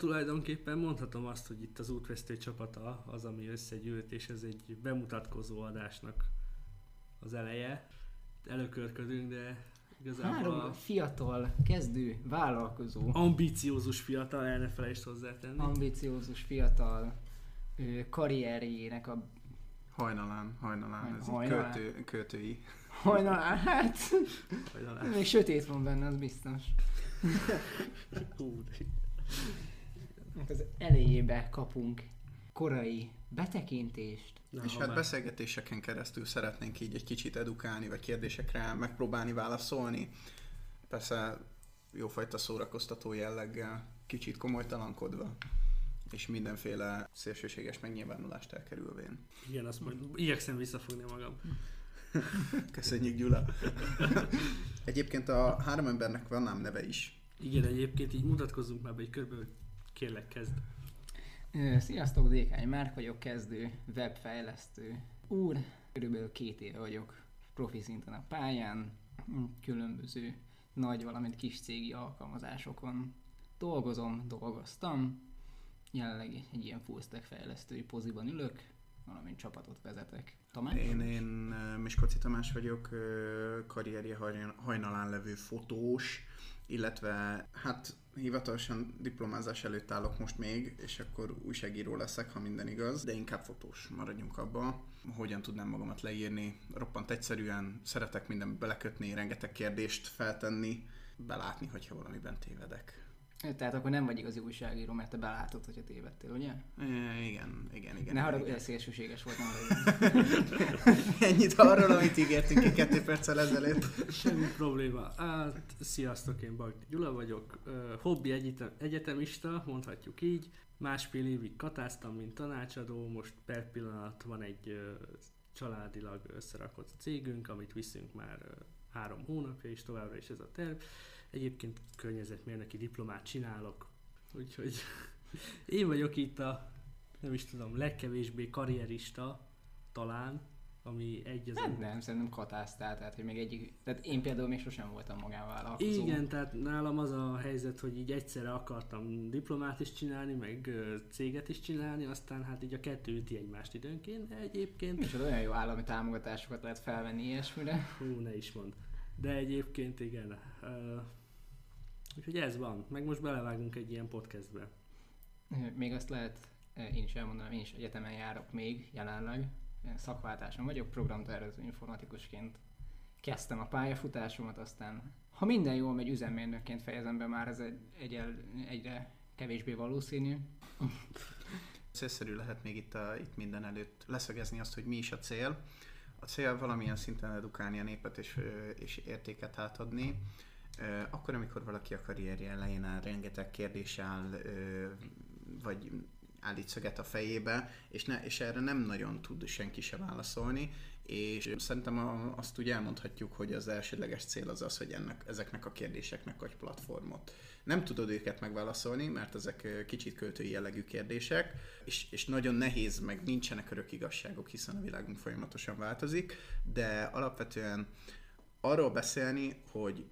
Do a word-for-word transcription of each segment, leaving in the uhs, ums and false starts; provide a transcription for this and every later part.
Tulajdonképpen mondhatom azt, hogy itt az útvesztő csapata az, ami összegyűlt, és ez egy bemutatkozó adásnak az eleje. Előkörködünk, de igazából három a... fiatal, kezdő, vállalkozó. Ambiciózus fiatal, el ne felejtsd hozzátenni. Ambiciózus fiatal karrierjének a... Hajnalán, hajnalán, hajnalán. Ez hajnalán. Költő, költői. Hajnalán, hát... Hajnalán. Még sötét van benne, az biztos. Hú, az elejébe kapunk korai betekintést. Na, és hát beszélgetéseken keresztül szeretnénk így egy kicsit edukálni, vagy kérdésekre megpróbálni válaszolni. Persze jófajta szórakoztató jelleggel, kicsit komolytalankodva, és mindenféle szélsőséges megnyilvánulást elkerülvén. Igen, azt majd igyekszem visszafogni magam. Köszönjük, Gyula! Egyébként a három embernek van ám neve is. Igen, egyébként így mutatkozzunk már be egy körbe. Kérlek, kezd! Sziasztok, Dékány Márk vagyok, kezdő webfejlesztő úr. Körülbelül két éve vagyok profi szinten a pályán, különböző nagy, valamint kis cégi alkalmazásokon dolgozom, dolgoztam. Jelenleg egy ilyen full stack fejlesztői poziban ülök, valamint csapatot vezetek. Tamás? Én, én Miskolci Tamás vagyok, karrierje hajnalán levő fotós, illetve hát hivatalosan diplomázás előtt állok most még, és akkor újságíró leszek, ha minden igaz, de inkább fotós, maradjunk abba. Hogyan tudnám magamat leírni? Roppant egyszerűen, szeretek mindenbe belekötni, rengeteg kérdést feltenni, belátni, hogyha valamiben tévedek. Tehát akkor nem vagy igazi újságíró, mert te belátod, hogyha tévedtél, ugye? É, igen, igen, igen. Ne haragudj, ez szélsőséges volt, nem haragudj. Ennyit arról, amit ígértünk ki kettő perccel ezelőtt. Semmi probléma. Hát, sziasztok, én Bagdi Gyula vagyok. Hobbi egyetem, egyetemista, mondhatjuk így. Másfél évig katáztam, mint tanácsadó. Most per pillanat van egy családilag összerakott cégünk, amit viszünk már három hónapja, és továbbra is ez a terv. Egyébként környezetmérnöki diplomát csinálok, úgyhogy én vagyok itt a, nem is tudom, legkevésbé karrierista talán, ami egy az... Nem, nem, szerintem katáztál, tehát hogy még egyik... Tehát én például még sosem voltam magánvállalkozó. Igen, tehát nálam az a helyzet, hogy így egyszerre akartam diplomát is csinálni, meg céget is csinálni, aztán hát így a kettő üti egymást időnként, de egyébként... És olyan jó állami támogatásokat lehet felvenni ilyesmire. Hú, ne is mondd. De egyébként igen. Uh, úgyhogy ez van. Meg most belevágunk egy ilyen podcastbe. Még azt lehet, én is elmondanám, én is egyetemen járok még jelenleg. Szakváltáson vagyok, programtervező informatikusként kezdtem a pályafutásomat, aztán ha minden jól megy, üzemmérnökként fejezem be, már ez egy, egy, egyre kevésbé valószínű. Célszerű lehet még itt, a, itt minden előtt leszögezni azt, hogy mi is a cél. A cél valamilyen szinten edukálni a népet és, és értéket átadni. Akkor, amikor valaki a karrierje elején áll, rengeteg kérdés áll, vagy állít szöget a fejébe, és, ne, és erre nem nagyon tud senki se válaszolni, és szerintem azt úgy elmondhatjuk, hogy az elsődleges cél az az, hogy ennek, ezeknek a kérdéseknek adj platformot. Nem tudod őket megválaszolni, mert ezek kicsit költői jellegű kérdések, és, és nagyon nehéz, meg nincsenek örök igazságok, hiszen a világunk folyamatosan változik, de alapvetően arról beszélni, hogy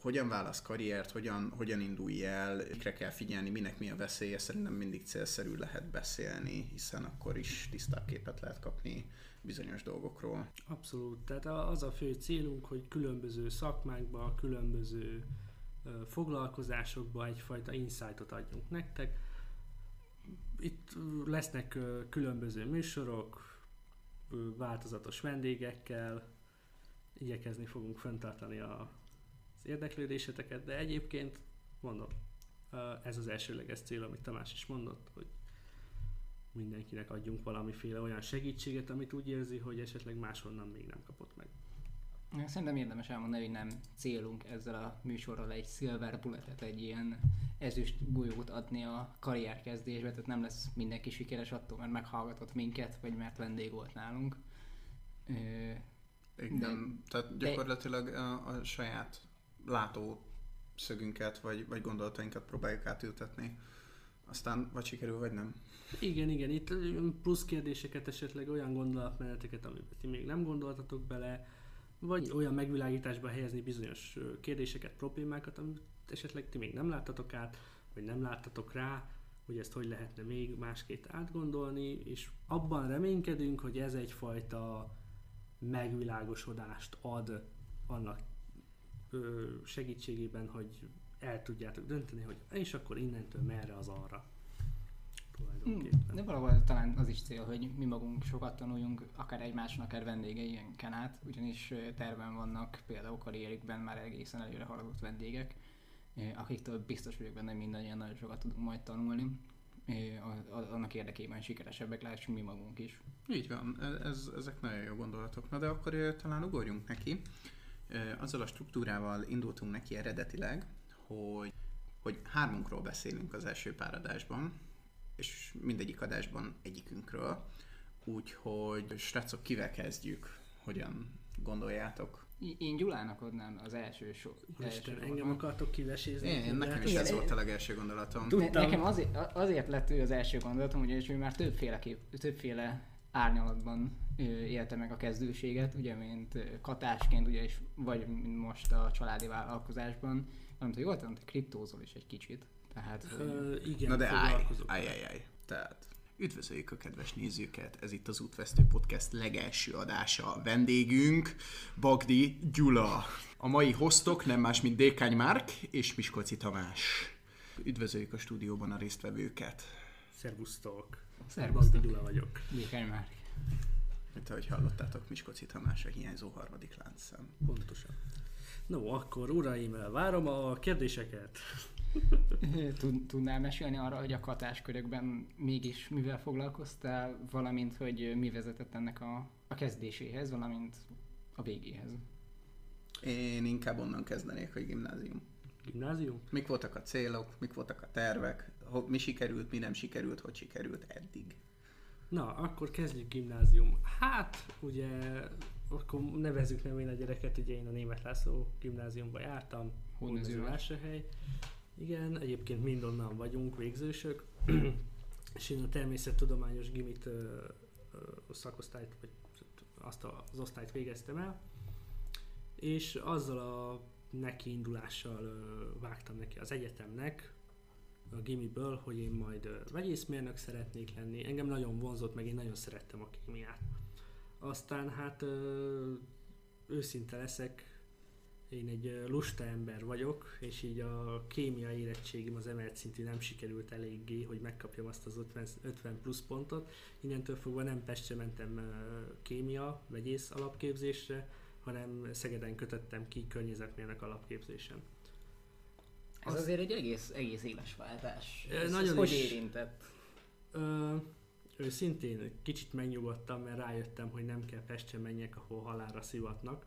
hogyan válasz karriert, hogyan, hogyan indulj el, mikre kell figyelni, minek mi a veszélye, szerintem mindig célszerű lehet beszélni, hiszen akkor is tisztább képet lehet kapni bizonyos dolgokról. Abszolút, tehát az a fő célunk, hogy különböző szakmákba, különböző foglalkozásokba egyfajta insightot adjunk nektek. Itt lesznek különböző műsorok, változatos vendégekkel, igyekezni fogunk fenntartani a az érdeklődéseteket, de egyébként mondom, ez az elsőleges cél, amit Tamás is mondott, hogy mindenkinek adjunk valamiféle olyan segítséget, amit úgy érzi, hogy esetleg máshonnan még nem kapott meg. Szerintem érdemes elmondani, hogy nem célunk ezzel a műsorral egy silver bulletet, egy ilyen ezüst golyót adni a karrierkezdésbe, tehát nem lesz mindenki sikeres attól, mert meghallgatott minket, vagy mert vendég volt nálunk. Igen, de, tehát gyakorlatilag de... a, a saját látó szögünket, vagy, vagy gondolatainkat próbáljuk átültetni. Aztán vagy sikerül, vagy nem. Igen, igen. Itt plusz kérdéseket, esetleg olyan gondolatmeneteket, amit ti még nem gondoltatok bele, vagy olyan megvilágításba helyezni bizonyos kérdéseket, problémákat, amit esetleg ti még nem láttatok át, vagy nem láttatok rá, hogy ezt hogy lehetne még másképp átgondolni, és abban reménykedünk, hogy ez egyfajta megvilágosodást ad annak segítségében, hogy el tudjátok dönteni, hogy és akkor innentől merre az arra. De valahol talán az is cél, hogy mi magunk sokat tanuljunk, akár egymásnak, akár vendégeinken át, ugyanis terben vannak például karrierükben már egészen előre haladott vendégek, akiktől biztos vagyok benne mindannyian nagyon sokat tudunk majd tanulni, annak érdekében sikeresebbek lássunk mi magunk is. Így van, ez, ezek nagyon jó gondolatok. Na de akkor talán ugorjunk neki. Azzal a struktúrával indultunk neki eredetileg, hogy, hogy hármunkról beszélünk az első pár adásban, és mindegyik adásban egyikünkről. Úgyhogy, srácok, kivel kezdjük? Hogyan gondoljátok? Én Gyulának adnám az első sok. Isten, engem akartok kivesézni? Én, nekem is ez volt a legelső gondolatom. Ne, nekem azért, azért lett ő az első gondolatom, ugyanis ő már többféle, kép, többféle árnyalatban élte meg a kezdőséget, ugye, mint katásként, ugye, és vagy most a családi vállalkozásban, valamint, hogy jól kriptózol is egy kicsit. Tehát, Ö, igen, na de állj, állj, állj, tehát üdvözöljük a kedves nézőket, ez itt az Útvesztő Podcast legelső adása. Vendégünk Bagdi Gyula. A mai hostok nem más, mint Dékány Márk és Miskolci Tamás. Üdvözöljük a stúdióban a résztvevőket. Szervusztok! Szervusztok. Bagdi Gyula vagyok. Dékány Márk. Mint ahogy hallottátok, Miskolci Tamás a hiányzó harmadik láncszem. Pontosan. No, akkor uraim, várom a kérdéseket. Tudnál mesélni arra, hogy a katáskörökben mégis mivel foglalkoztál, valamint, hogy mi vezetett ennek a, a kezdéséhez, valamint a végéhez? Én inkább onnan kezdenék, hogy gimnázium. Gimnázium? Mik voltak a célok, mik voltak a tervek, mi sikerült, mi nem sikerült, hogy sikerült eddig? Na, akkor kezdjük gimnázium. Hát, ugye, akkor nevezzük nevén a gyereket, ugye én a Németh László gimnáziumba jártam, Hódmezővásárhely. Igen, egyébként mindonnan vagyunk, végzősök, és én a természettudományos gimit ö, ö, szakosztályt, vagy azt az osztályt végeztem el, és azzal a nekiindulással ö, vágtam neki az egyetemnek, a gimiből, hogy én majd ö, vegyészmérnök szeretnék lenni. Engem nagyon vonzott, meg én nagyon szerettem a kémiát. Aztán hát ö, őszinte leszek, én egy lusta ember vagyok, és így a kémia érettségim az emelt szintű nem sikerült eléggé, hogy megkapjam azt az ötven plusz pontot. Innentől fogva nem Pestre mentem kémia, vegyész alapképzésre, hanem Szegeden kötöttem ki környezetmérnök alapképzésen. Ez azt... azért egy egész, egész éles váltás. Ez nagyon hogy érintett? Ö, őszintén kicsit megnyugodtam, mert rájöttem, hogy nem kell Pestre menjek, ahol halálra szivatnak.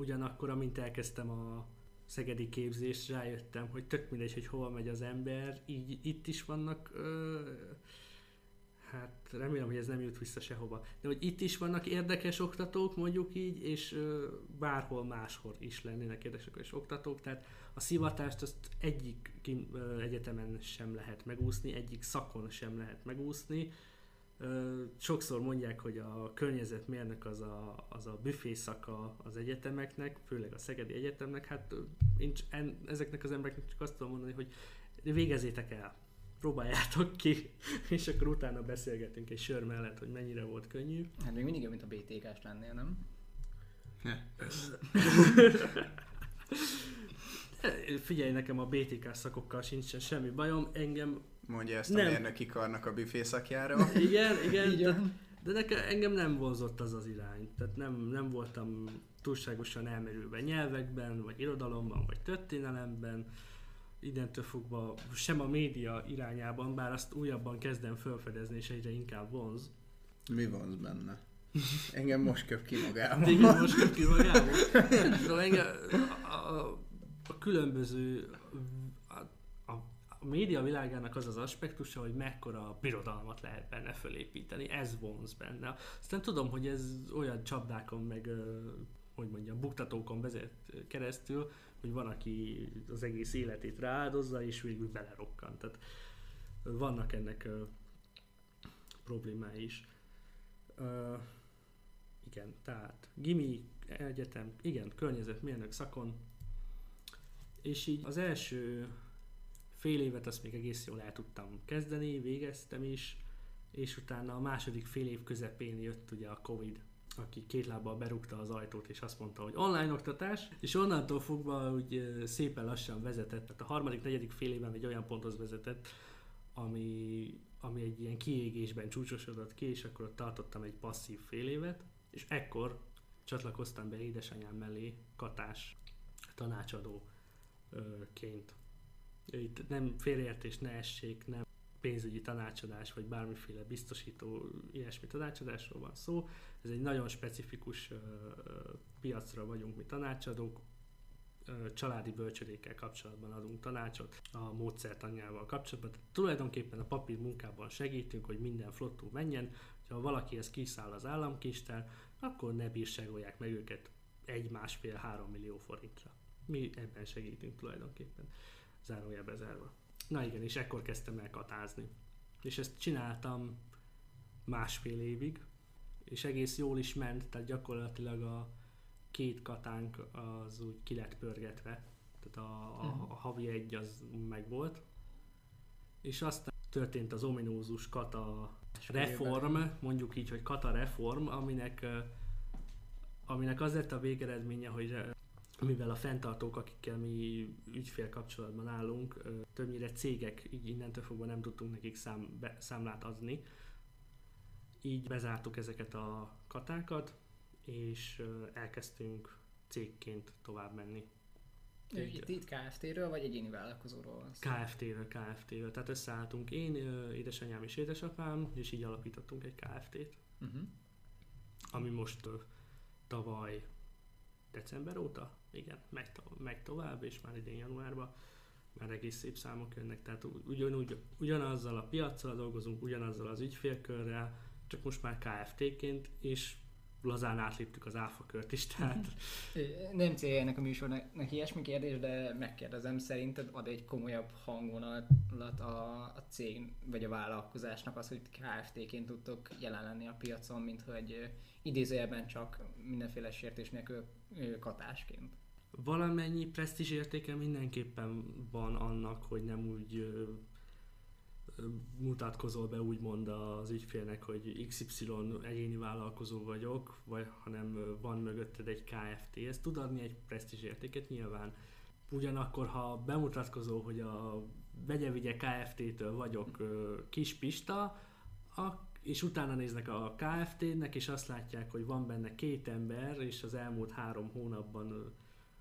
Ugyanakkor, amint elkezdtem a szegedi képzést, rájöttem, hogy tök mindegy, hogy hova megy az ember, így itt is vannak, ö, hát remélem, hogy ez nem jut vissza sehova, de hogy itt is vannak érdekes oktatók, mondjuk így, és ö, bárhol máshol is lennének érdekes oktatók, tehát a szivatást azt egyik kim, ö, egyetemen sem lehet megúszni, egyik szakon sem lehet megúszni. Sokszor mondják, hogy a környezetmérnök az a, az a büfé szaka az egyetemeknek, főleg a Szegedi Egyetemnek. Hát én, én ezeknek az embereknek csak azt tudom mondani, hogy végezzétek el, próbáljátok ki, és akkor utána beszélgetünk egy sör mellett, hogy mennyire volt könnyű. Hát még mindig, mint a bé té kás lennél, nem? Figyelj, nekem a bé té ká szakokkal sincsen semmi bajom, engem... Mondja ezt a mérnöki karnak a büfé szakjára. Igen, igen, igen. De, de nekem, engem nem vonzott az az irány. Tehát nem, nem voltam túlságosan elmerülve nyelvekben, vagy irodalomban, vagy történelemben. Identől fogva sem a média irányában, bár azt újabban kezdem felfedezni, és egyre inkább vonz. Mi vonz benne? Engem most köp ki magában. Igen, most köp ki magában. De engem a, a, a különböző... A média világának az az aspektusa, hogy mekkora birodalmat lehet benne fölépíteni, ez vonz benne. Aztán tudom, hogy ez olyan csapdákon meg, hogy mondjam, buktatókon vezet keresztül, hogy van, aki az egész életét rááldozza, és végül belerokkan. Tehát vannak ennek problémái is. Uh, igen, tehát gimi, egyetem, igen, környezetmérnök szakon. És így az első fél évet azt még egész jól el tudtam kezdeni, végeztem is, és utána a második fél év közepén jött ugye a Covid, aki két lábbal berúgta az ajtót, és azt mondta, hogy online oktatás, és onnantól fogva úgy szépen lassan vezetett. Tehát a harmadik, negyedik fél évben egy olyan ponthoz vezetett, ami, ami egy ilyen kiégésben csúcsosodott ki, és akkor ott tartottam egy passzív fél évet, és ekkor csatlakoztam be édesanyám mellé katás tanácsadóként. Itt nem félreértés ne essék, nem pénzügyi tanácsadás, vagy bármiféle biztosító ilyesmi tanácsadásról van szó. Ez egy nagyon specifikus uh, piacra vagyunk mi tanácsadók. Uh, családi bölcsödékkel kapcsolatban adunk tanácsot, a módszertanjával kapcsolatban. Tehát tulajdonképpen a papír munkában segítünk, hogy minden flottó menjen. Ha valakihez kiszáll az államkincstár, akkor ne bírságolják meg őket egy, másfél, három millió forintra. Mi ebben segítünk tulajdonképpen. Zárójelbe zárva. Na igen, és ekkor kezdtem el katázni. És ezt csináltam másfél évig, és egész jól is ment, tehát gyakorlatilag a két katánk az úgy ki lett pörgetve, tehát a, a, a havi egy az megvolt. És aztán történt az ominózus kata reform, mondjuk így, hogy kata reform, aminek, aminek az lett a végeredménye, hogy mivel a fenntartók, akikkel mi ügyfél kapcsolatban állunk, többnyire cégek, így innentől fogva nem tudtunk nekik szám, be, számlát adni. Így bezártuk ezeket a katákat, és elkezdtünk cégként tovább menni. Itt, itt ká ef té-ről vagy egyéni vállalkozóról van szó? ká ef té-ről, ká ef té-ről. Tehát összeálltunk én, édesanyám és édesapám, és így alapítottunk egy ká ef té-t, uh-huh. ami most tavaly december óta, igen, megy, to- megy tovább, és már idén januárban már egész szép számok jönnek, tehát ugyanúgy, ugyanazzal a piaccal dolgozunk, ugyanazzal az ügyfélkörrel, csak most már ká ef té-ként, és lazán átléptük az ÁFA kört is, tehát... Nem célja ennek a műsornak ilyesmi kérdés, de megkérdezem, szerinted ad egy komolyabb hangvonalat a, a cég, vagy a vállalkozásnak az, hogy ká ef té-ként tudtok jelen lenni a piacon, mint hogy idézőjelben csak mindenféle sértés nélkül katásként? Valamennyi presztízs értéke mindenképpen van annak, hogy nem úgy mutatkozol be úgymond az ügyfélnek, hogy iksz ipszilon egyéni vállalkozó vagyok, vagy hanem van mögötted egy ká ef té. Ez tud adni egy presztízs értéket nyilván. Ugyanakkor, ha bemutatkozol, hogy a vegye-vigye ká ef té-től vagyok Kis Pista, a és utána néznek a ká ef té-nek, és azt látják, hogy van benne két ember, és az elmúlt három hónapban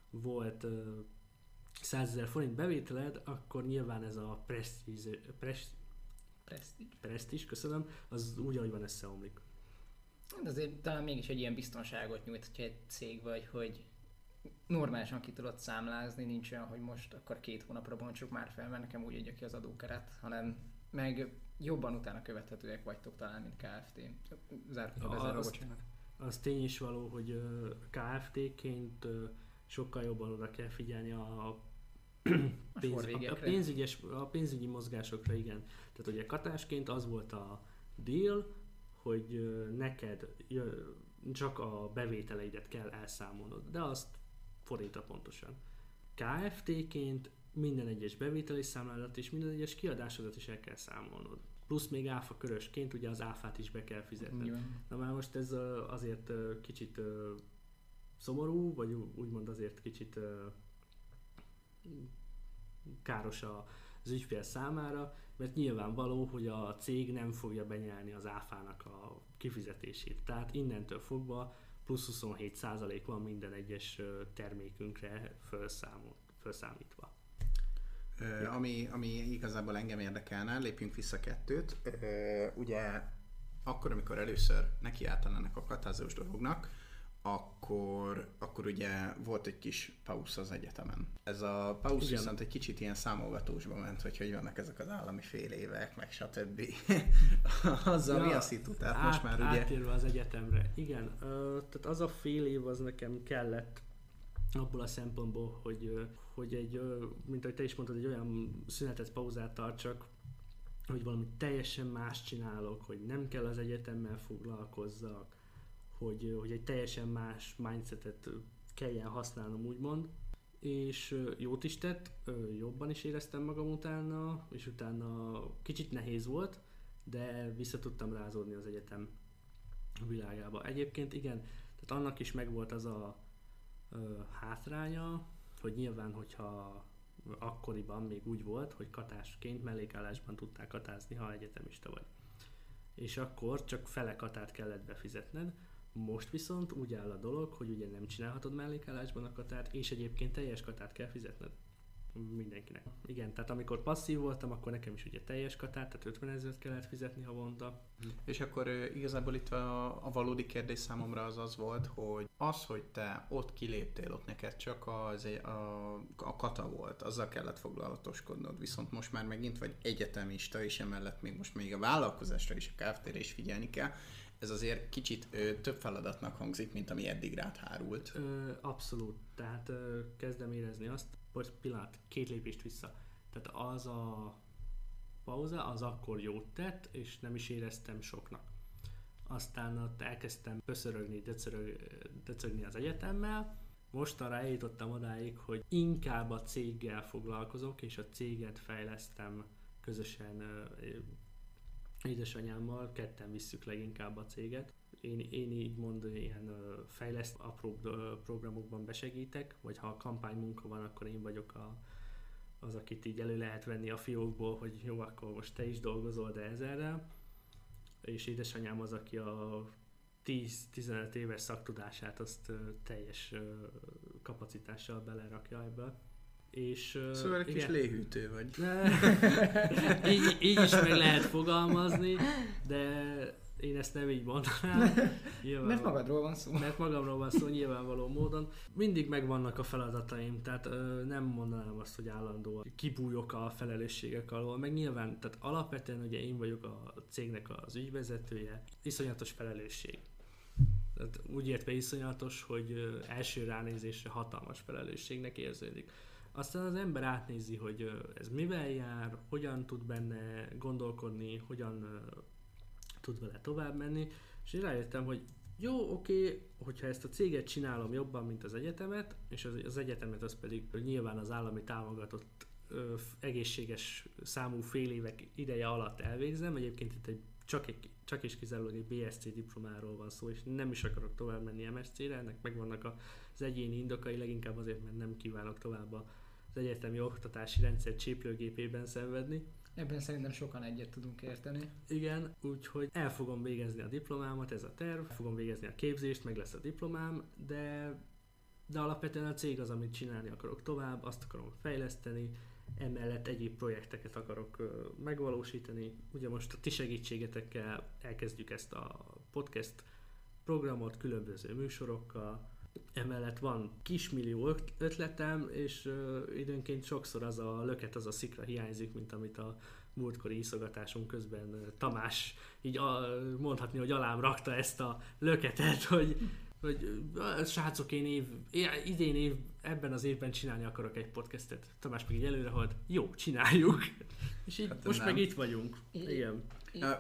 volt százezer forint bevételed, akkor nyilván ez a presztízs, presztízs, köszönöm, az úgy, ahogy van, összeomlik. De azért talán mégis egy ilyen biztonságot nyújt, hogyha egy cég vagy, hogy normálisan ki tudod számlázni, nincs olyan, hogy most akkor két hónapra bontsuk már fel, mert nekem úgy adja ki az adókeret, hanem meg jobban utána követhetőek vagytok talán, mint ká ef té. Zárkodja bezárva, bocsánat. Az tény is való, hogy ká ef té-ként sokkal jobban oda kell figyelni a, pénz, a, a, pénzügyes, a pénzügyi mozgásokra, igen. Tehát ugye katásként az volt a deal, hogy neked csak a bevételeidet kell elszámolnod, de azt fordítva pontosan. ká ef té-ként minden egyes bevételi számládat és minden egyes kiadásodat is el kell számolnod. Plusz még áfa körösként ugye az áfát is be kell fizetned. Mm. Na már most ez azért kicsit szomorú, vagy úgymond azért kicsit káros az ügyfél számára, mert nyilvánvaló, hogy a cég nem fogja benyelni az áfának a kifizetését. Tehát innentől fogva plusz huszonhét százalék van minden egyes termékünkre felszámol, felszámítva. Ö, ami, ami igazából engem érdekelne, lépjünk vissza kettőt. Ö, ugye akkor, amikor először nekiálltál ennek a katázós dolognak, akkor, akkor ugye volt egy kis pausz az egyetemen. Ez a pausz igen. Viszont egy kicsit ilyen számolgatósba ment, hogy hogy vannak ezek az állami fél évek, meg stb. Azzal ja, mi a szitu? Tehát át, most már ugye... Átérve az egyetemre. Igen, ö, tehát az a fél év az nekem kellett abból a szempontból, hogy, hogy egy, mint ahogy te is mondtad, egy olyan szünetet, pauzát tartsak, hogy valami teljesen más csinálok, hogy nem kell az egyetemmel foglalkozzak, hogy, hogy egy teljesen más mindsetet kelljen használnom, úgymond. és jót is tett, jobban is éreztem magam utána, és utána kicsit nehéz volt, de vissza tudtam rázódni az egyetem világába. Egyébként igen, tehát annak is megvolt az a ö, hátránya, hogy nyilván, hogyha akkoriban még úgy volt, hogy katásként mellékállásban tudták katázni, ha egyetemista vagy. És akkor csak fele katát kellett befizetned. Most viszont úgy áll a dolog, hogy ugye nem csinálhatod mellékállásban a katát, és egyébként teljes katát kell fizetned mindenkinek. Igen, tehát amikor passzív voltam, akkor nekem is ugye teljes katát, tehát ötven ezeret kellett fizetni havonta. És akkor igazából itt a, a valódi kérdés számomra az az volt, hogy az, hogy te ott kiléptél, ott neked csak az, a, a kata volt, azzal kellett foglalatoskodnod, viszont most már megint vagy egyetemista, és emellett még most még a vállalkozásra és a ká ef té-re is figyelni kell. Ez azért kicsit ö, több feladatnak hangzik, mint ami eddig rád hárult. Ö, abszolút, tehát ö, kezdem érezni azt, hogy pillanat, két lépést vissza. Tehát az a pauza, az akkor jót tett, és nem is éreztem soknak. Aztán ott elkezdtem pöszörögni, döcögni az egyetemmel. Mostanra eljutottam odáig, hogy inkább a céggel foglalkozok, és a céget fejlesztem közösen ö, édesanyámmal, ketten visszük leginkább a céget. Én, én így mondom, ilyen fejlesztő apró programokban besegítek, vagy ha a kampánymunka van, akkor én vagyok a, az, akit így elő lehet venni a fiókból, hogy jó, akkor most te is dolgozol, de ezerrel. És édesanyám az, aki a tíz-tizenöt éves szaktudását azt teljes kapacitással belerakja ebből. És, szóval egy igen. Kis léhűtő vagy. így, így is meg lehet fogalmazni, de én ezt nem így mondanám. Nyilván, mert magadról van szó. Mert magamról van szó, nyilvánvaló módon. Mindig megvannak a feladataim, tehát ö, nem mondanám azt, hogy állandóan kibújok a felelősségek alól, meg nyilván, tehát alapvetően ugye én vagyok a cégnek az ügyvezetője, iszonyatos felelősség. Tehát úgy értve iszonyatos, hogy első ránézésre hatalmas felelősségnek érződik. Aztán az ember átnézi, hogy ez mivel jár, hogyan tud benne gondolkodni, hogyan tud vele tovább menni, és én rájöttem, hogy jó, oké, okay, hogyha ezt a céget csinálom jobban, mint az egyetemet, és az, az egyetemet az pedig nyilván az állami támogatott ö, egészséges számú fél évek ideje alatt elvégzem, egyébként itt egy, csak, egy, csak és kizárólag egy bé es cé diplomáról van szó, és nem is akarok tovább menni em es cére, ennek megvannak az egyéni indokai, leginkább azért, mert nem kívánok tovább a az egyetemi oktatási rendszer cséplőgépében szenvedni. Ebben szerintem sokan egyet tudunk érteni. Igen, úgyhogy el fogom végezni a diplomámat, ez a terv, el fogom végezni a képzést, meg lesz a diplomám, de, de alapvetően a cég az, amit csinálni akarok tovább, azt akarom fejleszteni, emellett egyéb projekteket akarok megvalósítani. Ugye most a ti segítségetekkel elkezdjük ezt a podcast programot különböző műsorokkal. Emellett van kismillió ötletem, és ö, időnként sokszor az a löket, az a szikra hiányzik, mint amit a múltkori iszogatáson közben ö, Tamás így a, mondhatni, hogy alám rakta ezt a löketet, hogy, hogy srácok, én év, idén év, ebben az évben csinálni akarok egy podcastet. Tamás meg így előre halt, jó, csináljuk. És így hát most nem. Meg itt vagyunk. Igen.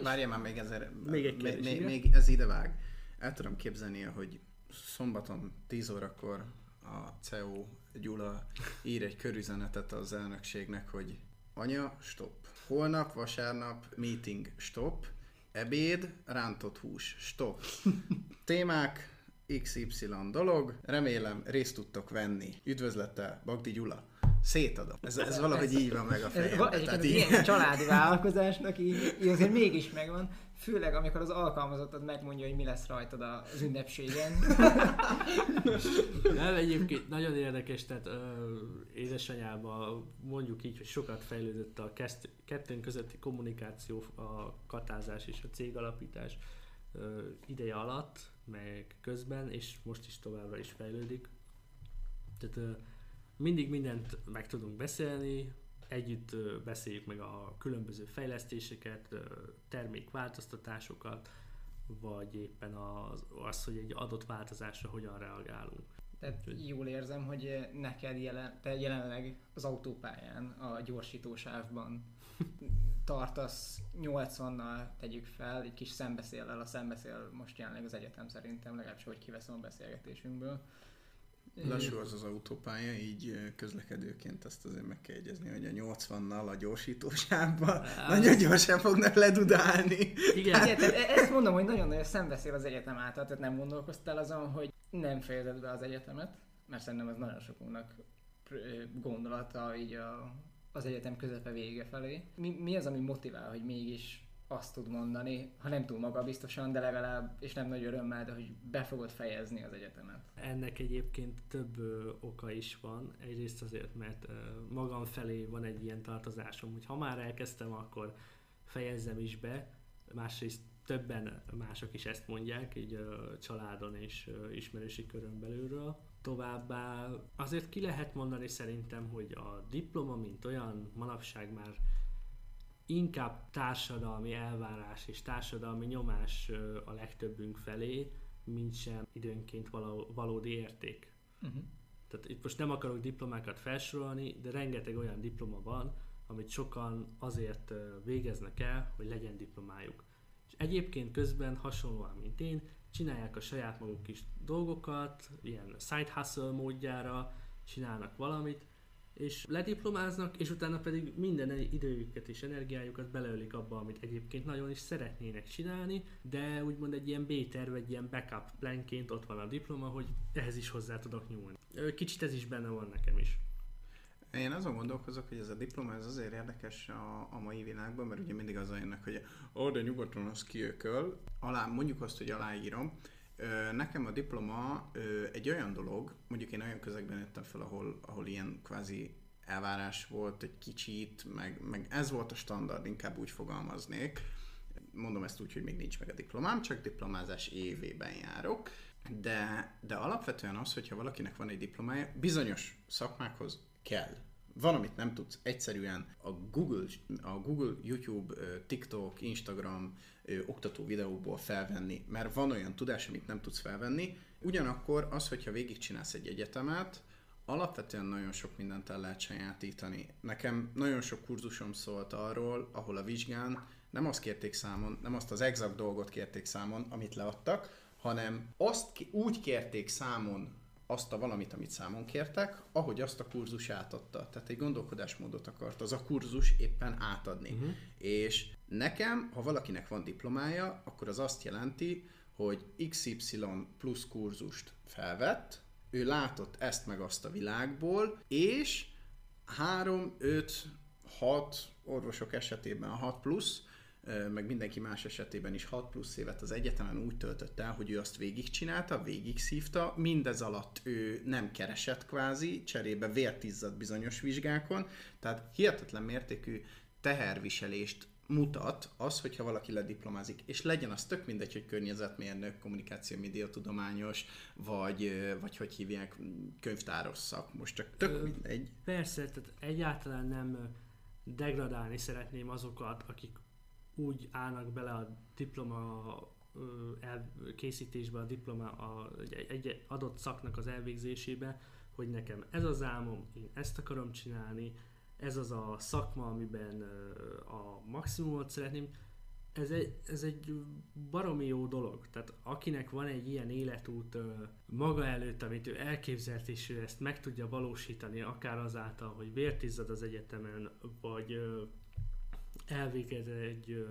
Várjál már még ezzel. Még egy kérdés, még, még ez idevág. El tudom képzelni, hogy szombaton tíz órakor a cé é o Gyula ír egy körüzenetet az elnökségnek, hogy anya, stop. Holnap, vasárnap, meeting, stop. Ebéd, rántott hús, stop. Témák, iksz ipszilon dolog. Remélem részt tudtok venni. Üdvözlettel, Bagdi Gyula. Szétadom. Ez, ez valahogy így van meg a fejemben. Egyébként ilyen családi vállalkozásnak így, így azért mégis megvan. Főleg, amikor az alkalmazottad megmondja, hogy mi lesz rajtad az ünnepségen. Nem, egyébként nagyon érdekes, tehát ö, édesanyában mondjuk így, hogy sokat fejlődött a kezt, kettőnk közötti kommunikáció, a katázás és a cégalapítás ö, ideje alatt, meg közben, és most is továbbra is fejlődik. Tehát ö, mindig mindent meg tudunk beszélni, együtt beszéljük meg a különböző fejlesztéseket, termékváltoztatásokat, vagy éppen az, az hogy egy adott változásra hogyan reagálunk. Tehát jól érzem, hogy neked jelen, te jelenleg az autópályán, a gyorsítósávban tartasz nyolcvannal, tegyük fel, egy kis szembeszéllel, a szembeszél most jelenleg az egyetem szerintem, legalábbis hogy kiveszem a beszélgetésünkből. Lassú az az autópálya, így közlekedőként azt azért meg kell jegyezni, hogy a nyolcvannal a gyorsítósában nagyon gyorsan fognak ledudálni. Igen, tehát ezt mondom, hogy nagyon-nagyon szembeszél az egyetem által, tehát nem gondolkoztál azon, hogy nem fejezed be az egyetemet, mert szerintem ez nagyon sokunknak gondolata így a, az egyetem közepe vége felé. Mi, mi az, ami motivál, hogy mégis azt tud mondani, ha nem túl magabiztosan, de legalább, és nem nagy örömmel, de hogy be fogod fejezni az egyetemet? Ennek egyébként több ö, oka is van. Egyrészt azért, mert ö, magam felé van egy ilyen tartozásom, hogy ha már elkezdtem, akkor fejezzem is be. Másrészt többen mások is ezt mondják, így ö, családon és ö, ismerősi körön belülről. Továbbá azért ki lehet mondani szerintem, hogy a diploma, mint olyan, manapság már inkább társadalmi elvárás és társadalmi nyomás a legtöbbünk felé, mint sem időnként való, valódi érték. Uh-huh. Tehát itt most nem akarok diplomákat felsorolni, de rengeteg olyan diploma van, amit sokan azért végeznek el, hogy legyen diplomájuk. És egyébként közben hasonlóan, mint én, csinálják a saját maguk kis dolgokat, ilyen side hustle módjára csinálnak valamit, és lediplomáznak, és utána pedig minden időjüket és energiájukat beleölik abba, amit egyébként nagyon is szeretnének csinálni, de úgymond egy ilyen B-terv, egy ilyen backup planként ott van a diploma, hogy ehhez is hozzá tudok nyúlni. Kicsit ez is benne van nekem is. Én azon gondolkozok, hogy ez a diploma ez azért érdekes a, a mai világban, mert ugye mindig az jönnek, hogy ó, de nyugaton az kiököl, alá, mondjuk azt, hogy aláírom. Nekem a diploma egy olyan dolog, mondjuk én olyan közegben jöttem fel, ahol, ahol ilyen kvázi elvárás volt egy kicsit, meg, meg ez volt a standard, inkább úgy fogalmaznék. Mondom ezt úgy, hogy még nincs meg a diplomám, csak diplomázás évében járok, de, de alapvetően az, hogyha valakinek van egy diplomája, bizonyos szakmákhoz kell. Van, amit nem tudsz egyszerűen a Google, a Google, YouTube, TikTok, Instagram ö, oktató videóból felvenni, mert van olyan tudás, amit nem tudsz felvenni. Ugyanakkor az, hogyha végigcsinálsz egy egyetemet, alapvetően nagyon sok mindent el lehet sajátítani. Nekem nagyon sok kurzusom szólt arról, ahol a vizsgán nem azt kérték számon, nem azt az exakt dolgot kérték számon, amit leadtak, hanem azt úgy kérték számon, azt a valamit, amit számon kértek, ahogy azt a kurzus átadta. Tehát egy gondolkodásmódot akart az a kurzus éppen átadni. Uh-huh. És nekem, ha valakinek van diplomája, akkor az azt jelenti, hogy iksz ipszilon plusz kurzust felvett, ő látott ezt meg azt a világból, és három, öt, hat orvosok esetében hat plusz, meg mindenki más esetében is hat plusz évet az egyetemen úgy töltött el, hogy ő azt végigcsinálta, végigszívta, mindez alatt ő nem keresett kvázi, cserébe vért izzadt bizonyos vizsgákon, tehát hihetetlen mértékű teherviselést mutat az, hogyha valaki lediplomázik, és legyen az tök mindegy, hogy környezetmérnök, kommunikáció, médiatudományos, vagy, vagy hogy hívják, könyvtáros szak, most csak tök mindegy. Persze, tehát egyáltalán nem degradálni szeretném azokat, akik úgy állnak bele a diploma elkészítésbe, a diploma a, egy adott szaknak az elvégzésébe, hogy nekem ez az álmom, én ezt akarom csinálni, ez az a szakma, amiben a maximumot szeretném. Ez egy, ez egy baromi jó dolog. Tehát akinek van egy ilyen életút maga előtt, amit ő elképzelt, és ő ezt meg tudja valósítani, akár azáltal, hogy vért izzad az egyetemen, vagy elvégez egy,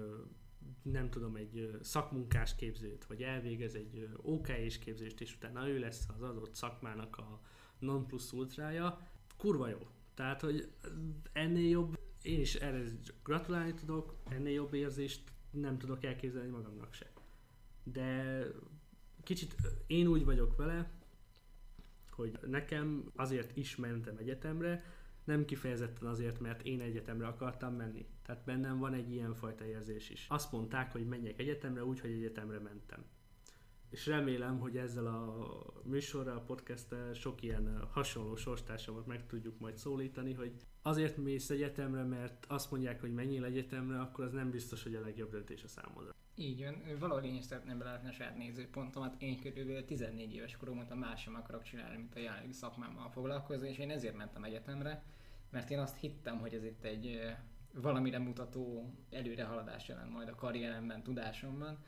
nem tudom, egy szakmunkás képzőt, vagy elvégez egy ó ká és képzést, és utána ő lesz az adott szakmának a non plus ultrája, kurva jó. Tehát, hogy ennél jobb, én is erre gratulálni tudok, ennél jobb érzést nem tudok elképzelni magamnak se. De kicsit én úgy vagyok vele, hogy nekem azért is mentem egyetemre, nem kifejezetten azért, mert én egyetemre akartam menni. Tehát bennem van egy ilyenfajta érzés is. Azt mondták, hogy menjek egyetemre, úgyhogy egyetemre mentem. És remélem, hogy ezzel a műsorral, a podcasttel sok ilyen hasonló sorstársamat meg tudjuk majd szólítani, hogy azért mész egyetemre, mert azt mondják, hogy menjél egyetemre, akkor az nem biztos, hogy a legjobb döntés a számodra. Így jön. Valahol én is szeretném belátni a saját nézőpontomat. Én körülbelül tizennégy éves korom óta más sem akarok csinálni, mint a jelenlegi szakmámmal foglalkozni, és én ezért mentem egyetemre, mert én azt hittem, hogy ez itt egy valamire mutató előrehaladás jelent majd a karrieremben, tudásomban,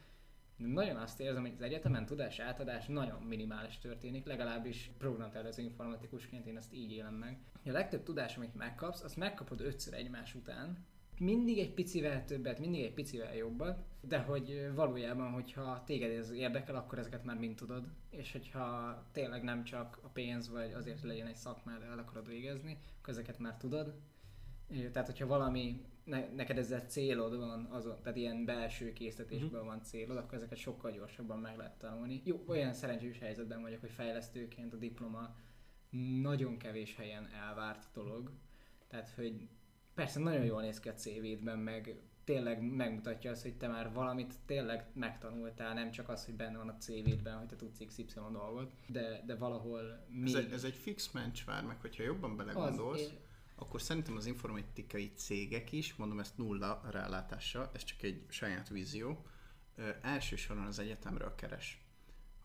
Nagyon azt érzem, hogy az egyetemen tudás átadás nagyon minimális történik, legalábbis programtervező informatikusként én ezt így élem meg. A legtöbb tudás, amit megkapsz, azt megkapod ötször egymás után. Mindig egy picivel többet, mindig egy picivel jobbat, de hogy valójában, hogyha téged ez érdekel, akkor ezeket már mind tudod, és hogyha tényleg nem csak a pénz, vagy azért, hogy legyen egy szakmád, el akarod végezni, akkor ezeket már tudod. Tehát, hogyha valami, ne, neked ezzel célod van, azon, tehát ilyen belső készítésből van célod, akkor ezeket sokkal gyorsabban meg lehet tanulni. Jó, olyan szerencsés helyzetben vagyok, hogy fejlesztőként a diploma nagyon kevés helyen elvárt dolog. Tehát, hogy persze nagyon jól néz ki a cé vében, meg tényleg megmutatja azt, hogy te már valamit tényleg megtanultál, nem csak az, hogy benne van a cé vében, hogy te tudsz X Y dolgot, de, de valahol még... Ez egy, ez egy fix mencsvár, meg hogyha jobban belegondolsz, az, akkor szerintem az informatikai cégek is, mondom ezt nulla rálátással, ez csak egy saját vízió, ö, elsősorban az egyetemről keres.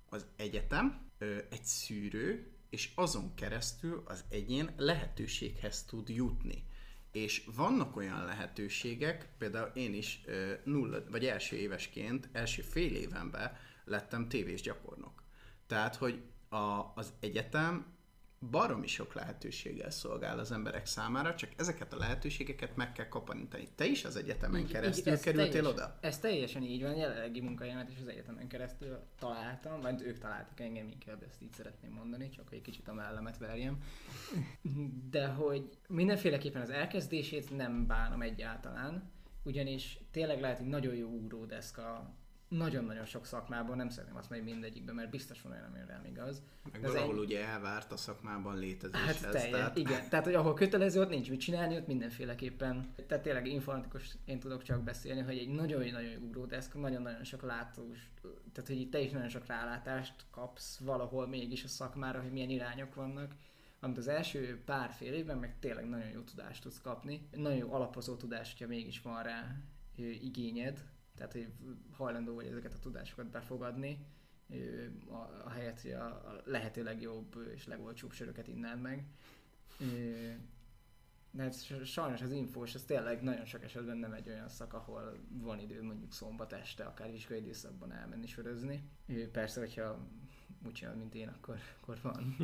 Az egyetem ö, egy szűrő, és azon keresztül az egyén lehetőséghez tud jutni. És vannak olyan lehetőségek, például én is ö, nulla, vagy első évesként, első fél évenben lettem tévés gyakornok. Tehát, hogy a, az egyetem baromi sok lehetőséggel szolgál az emberek számára, csak ezeket a lehetőségeket meg kell kaparintani. Te is az egyetemen így, keresztül így, kerültél teljes, oda? Ez teljesen így van, jelenlegi munkahelyemet is az egyetemen keresztül találtam, vagy ők találtak engem inkább, ezt így szeretném mondani, csak hogy egy kicsit a mellemet verjem. De hogy mindenféleképpen az elkezdését nem bánom egyáltalán, ugyanis tényleg lehet egy nagyon jó ugródeszka, nagyon-nagyon sok szakmában, nem szeretném azt mondani mindegyikben, mert biztos van olyan, amire nem igaz. Meg de valahol egy... ugye elvárt a szakmában létezéshez. Hát teljes, tehát... igen. Tehát, hogy ahol kötelező, ott nincs mit csinálni, ott mindenféleképpen. Tehát tényleg informatikus én tudok csak beszélni, hogy egy nagyon-nagyon ugródeszka, nagyon-nagyon sok látós, tehát hogy te is nagyon sok rálátást kapsz valahol mégis a szakmára, hogy milyen irányok vannak, amit az első pár fél évben meg tényleg nagyon jó tudást tudsz kapni. Nagyon jó alapozó tudás, hogyha mégis van rá igényed. Tehát, hogy hajlandó vagy ezeket a tudásokat befogadni, a helyett, hogy a lehető legjobb és legolcsóbb söröket innád meg. De sajnos az infós, az tényleg nagyon sok esetben nem egy olyan szak, ahol van idő mondjuk szombat este, akár vizsgai időszakban elmenni sörözni. Persze, hogyha úgy csinál, mint én, akkor, akkor van.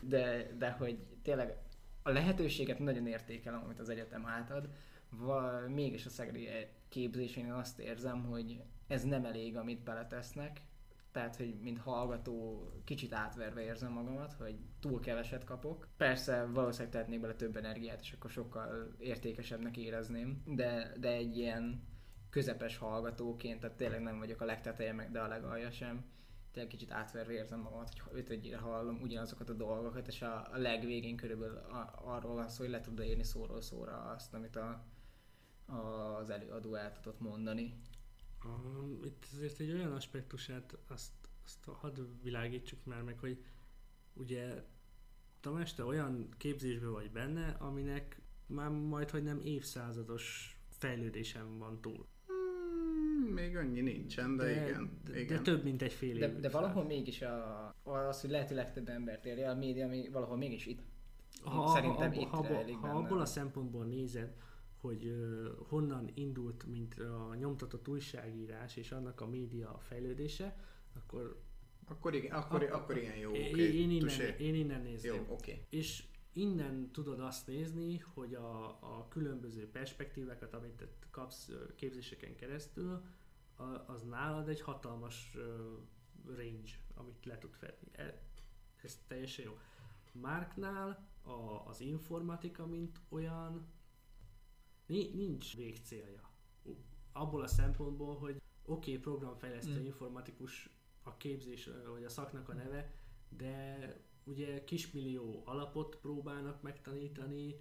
de, de hogy tényleg a lehetőséget nagyon értékelem, amit az egyetem átad. Val, mégis a szegedi képzésén azt érzem, hogy ez nem elég, amit beletesznek. Tehát, hogy mint hallgató kicsit átverve érzem magamat, hogy túl keveset kapok. Persze valószínűleg tehetnék bele több energiát, és akkor sokkal értékesebbnek érezném, de, de egy ilyen közepes hallgatóként, tehát tényleg nem vagyok a legteteje, de a legalja sem. Tényleg kicsit átverve érzem magamat, hogy ötödjére hallom ugyanazokat a dolgokat, és a, a legvégén körülbelül a, arról van szó, hogy le tudod írni szóról szóra azt, amit a az előadó el tudott mondani. Um, itt azért egy olyan aspektusát, azt, azt hadd világítsuk már meg, hogy ugye Tamás, te olyan képzésben vagy benne, aminek már majd, hogy nem évszázados fejlődésen van túl. Hmm, még annyi nincsen, de, de igen. De, igen. De több, mint egy fél év. De, de valahol mégis a, az, hogy lehet, hogy legtöbb embert érje, a média még, valahol mégis itt, ha, szerintem ha, itt ha, rejlik ha, benne. Ha abból a szempontból nézed, hogy honnan indult, mint a nyomtatott újságírás és annak a média fejlődése, akkor... Akkor igen, akkor, ak- akkor igen, jó, oké. Okay, én, én innen nézném. Jó, oké. Okay. És innen tudod azt nézni, hogy a, a különböző perspektívákat, amit kapsz képzéseken keresztül, az nálad egy hatalmas range, amit le tud fedni. Ez teljesen jó. Márknál a, az informatika, mint olyan, nincs végcélja. Abból a szempontból, hogy oké, okay, programfejlesztő mm. informatikus a képzés, vagy a szaknak a neve, de ugye kismillió alapot próbálnak megtanítani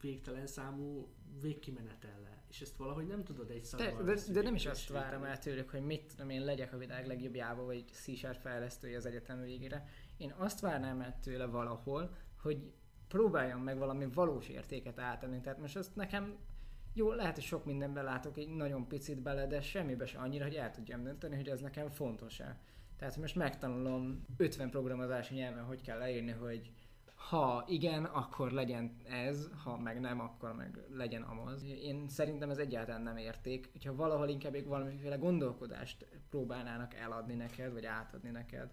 végtelen számú végkimenetellel. És ezt valahogy nem tudod egy szakban. De, de, de nem is azt várom el tőlük, hogy mit tudom én, legyek a világ legjobbjába, vagy C-sharp fejlesztője az egyetem végére. Én azt várnám el tőle valahol, hogy próbáljon meg valami valós értéket átadni. Tehát most azt nekem jó, lehet, hogy sok mindenben látok egy nagyon picit bele, de semmibe se annyira, hogy el tudjam dönteni, hogy ez nekem fontos-e. Tehát most megtanulom ötven programozási nyelven, hogy kell leírni, hogy Ha igen, akkor legyen ez, ha meg nem, akkor meg legyen amaz. Én szerintem ez egyáltalán nem érték, hogyha valahol inkább még valamiféle gondolkodást próbálnának eladni neked, vagy átadni neked,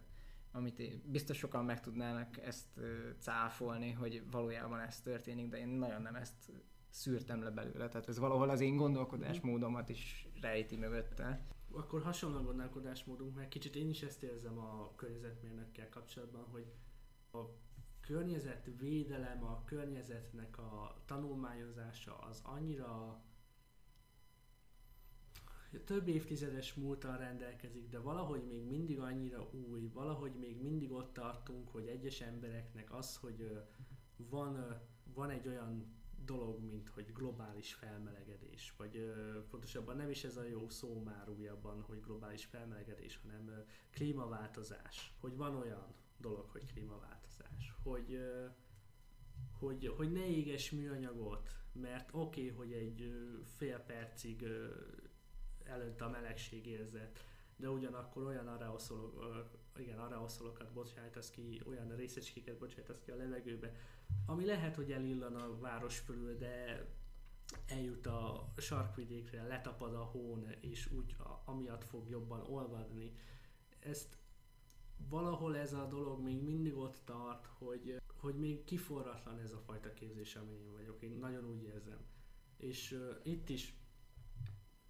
amit biztos sokan meg tudnának ezt cáfolni, hogy valójában ez történik, de én nagyon nem ezt szűrtem le belőle, tehát ez valahol az én gondolkodásmódomat is rejti mögötte. Akkor hasonló gondolkodásmódunk, mert kicsit én is ezt érzem a környezetmérnökkel kapcsolatban, hogy a környezetvédelem, a környezetnek a tanulmányozása az annyira több évtizedes múlttal rendelkezik, de valahogy még mindig annyira új, valahogy még mindig ott tartunk, hogy egyes embereknek az, hogy van, van egy olyan dolog, mint hogy globális felmelegedés, vagy pontosabban nem is ez a jó szó már újabban, hogy globális felmelegedés, hanem klímaváltozás, hogy van olyan dolog, hogy klímaváltozás, hogy, hogy, hogy ne égess műanyagot, mert oké, okay, hogy egy fél percig előtt a melegség érzett, de ugyanakkor olyan aeroszolok, igen, aeroszolokat bocsájtasz ki, olyan részecskéket bocsájtasz ki a levegőbe, ami lehet, hogy elillan a város fölül, de eljut a sarkvidékre, letapad a hón, és úgy amiatt fog jobban olvadni. Ezt valahol ez a dolog még mindig ott tart, hogy, hogy még kiforratlan ez a fajta képzés, amin én vagyok. Én nagyon úgy érzem. És uh, itt is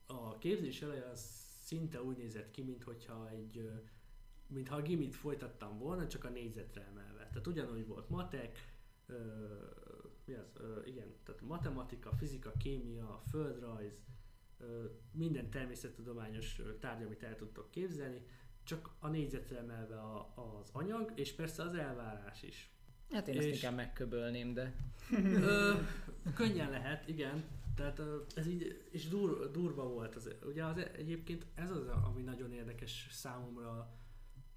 a képzés eleje az szinte úgy nézett ki, mintha egy uh, mintha a gimit folytattam volna, csak a négyzetre emelve. Tehát ugyanúgy volt matek, uh, mi az? Uh, igen, tehát matematika, fizika, kémia, földrajz, uh, minden természettudományos tárgy, amit el tudtok képzelni, csak a négyzetre emelve a, az anyag, és persze az elvárás is. Hát én és... ezt inkább megköbölném, de... Ö, könnyen lehet, igen. Tehát ez így, és dur, durva volt. Az, ugye az, egyébként ez az, ami nagyon érdekes számomra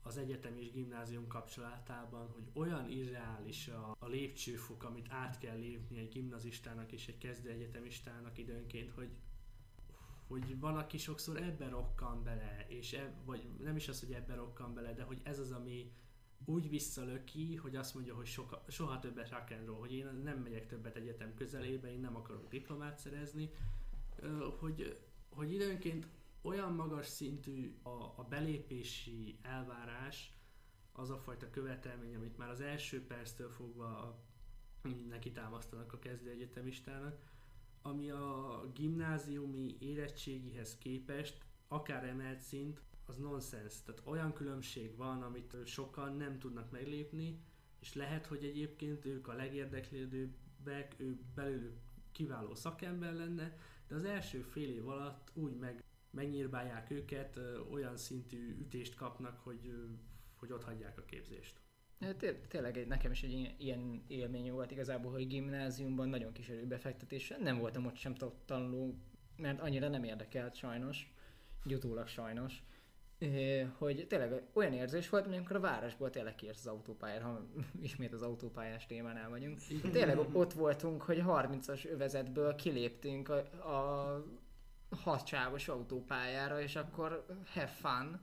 az egyetem és gimnázium kapcsolatában, hogy olyan irreális a, a lépcsőfok, amit át kell lépni egy gimnazistának és egy kezdő egyetemistának időnként, hogy hogy van, aki sokszor ebben rokkan bele, és eb, vagy nem is az, hogy ebben rokkan bele, de hogy ez az, ami úgy visszalöki, hogy azt mondja, hogy soka, soha többet rock and roll, hogy én nem megyek többet egyetem közelébe, én nem akarok diplomát szerezni, hogy, hogy időnként olyan magas szintű a, a belépési elvárás, az a fajta követelmény, amit már az első perctől fogva neki támasztanak a kezdő egyetemistának, ami a gimnáziumi érettségihez képest, akár emelt szint, az nonsens. Tehát olyan különbség van, amit sokan nem tudnak meglépni, és lehet, hogy egyébként ők a legérdeklődőbbek, ők belőlük kiváló szakember lenne, de az első fél év alatt úgy meg, megnyírbálják őket, olyan szintű ütést kapnak, hogy, hogy ott hagyják a képzést. Té- tényleg nekem is egy ilyen élmény volt igazából, hogy gimnáziumban nagyon kis erőbefektetéssel, nem voltam ott sem tanuló, mert annyira nem érdekelt sajnos, utólag sajnos, hogy tényleg olyan érzés volt, mint amikor a városból tényleg kiérsz az autópályára, ha ismét az autópályás témánál vagyunk. Tényleg ott voltunk, hogy harmincas övezetből kiléptünk a, a hatsávos autópályára, és akkor have fun,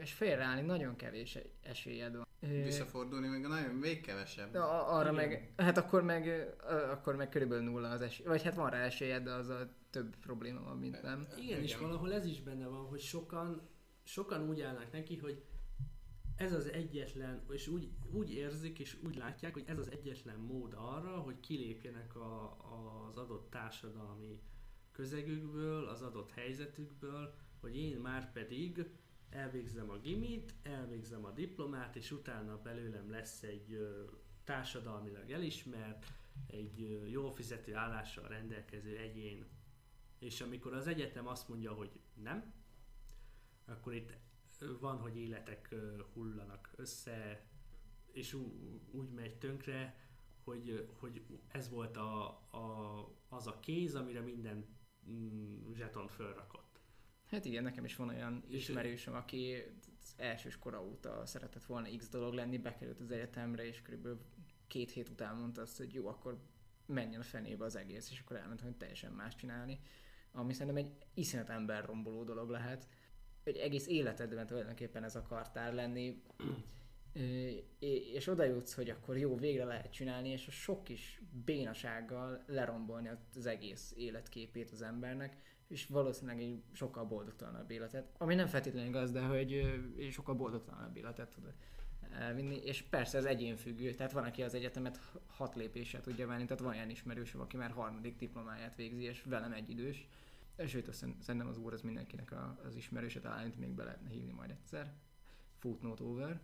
és félreállni nagyon kevés esélyed van. Visszafordulni még nagyon, még kevesebb. A, arra igen. Meg, hát akkor meg, akkor meg körülbelül nulla az esély, vagy hát van rá esélyed, de az a több probléma van, mint nem. Igen, igen, és valahol ez is benne van, hogy sokan, sokan úgy állnak neki, hogy ez az egyetlen, és úgy, úgy érzik, és úgy látják, hogy ez az egyetlen mód arra, hogy kilépjenek a, az adott társadalmi közegükből, az adott helyzetükből, hogy én már pedig elvégzem a gimit, elvégzem a diplomát, és utána belőlem lesz egy ö, társadalmilag elismert, egy ö, jól fizető állással rendelkező egyén. És amikor az egyetem azt mondja, hogy nem, akkor itt van, hogy életek ö, hullanak össze, és ú, úgy megy tönkre, hogy, hogy ez volt a, a, az a kéz, amire minden mm, zseton fölrakott. Hát igen, nekem is van olyan ismerősöm, aki elsős kora óta szeretett volna X dolog lenni, bekerült az egyetemre, és körülbelül két hét után mondta azt, hogy jó, akkor menjen a fenébe az egész, és akkor elment, hogy teljesen más csinálni, ami szerintem egy iszonyat emberromboló dolog lehet, hogy egész életedben tulajdonképpen ez akartál lenni, és oda jutsz, hogy akkor jó, végre lehet csinálni, és a sok kis bénasággal lerombolni az egész életképét az embernek, és valószínűleg egy sokkal boldogtalanabb életet, ami nem feltétlenül igaz, de hogy sokkal boldogtalanabb életet tud elvinni, és persze ez egyénfüggő, tehát van, aki az egyetemet hat lépéssel tudja venni, tehát van olyan ismerősöm, aki már harmadik diplomáját végzi, és velem egyidős, sőt, azt szerintem az úr az mindenkinek az ismerőse, talán még be lehetne hívni majd egyszer, footnote over,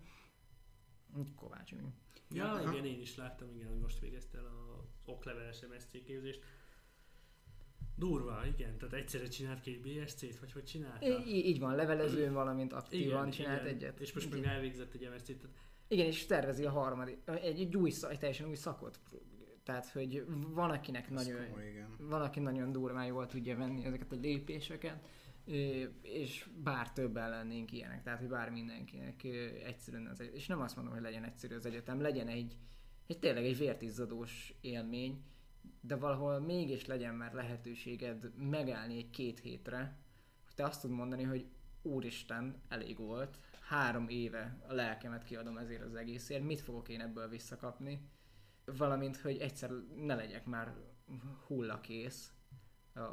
Kovács Imi. Ja, ja, igen, én is láttam, igen, hogy most végezte el az okleveles em es cé képzést. Durva, igen, tehát egyszerre csinált két bé es cét, vagy hogy csinálta? Így, így van, levelezőn, valamint aktívan igen, csinált igen. egyet. És most igen. meg elvégzett egy em es cét. Tehát... Igen, és tervezi a harmadik, egy, egy, új, egy teljesen új szakot. Tehát, hogy van, akinek nagyon, komoly, van, aki nagyon durván jól tudja venni ezeket a lépéseket, és bár többen lennénk ilyenek, tehát, hogy bár mindenkinek egyszerűen az egyetem. És nem azt mondom, hogy legyen egyszerű az egyetem, legyen egy, egy tényleg egy vértizzadós élmény, de valahol mégis legyen már lehetőséged megállni egy két hétre, hogy te azt tud mondani, hogy úristen, elég volt, három éve a lelkemet kiadom ezért az egészért, mit fogok én ebből visszakapni, valamint, hogy egyszer ne legyek már hullakész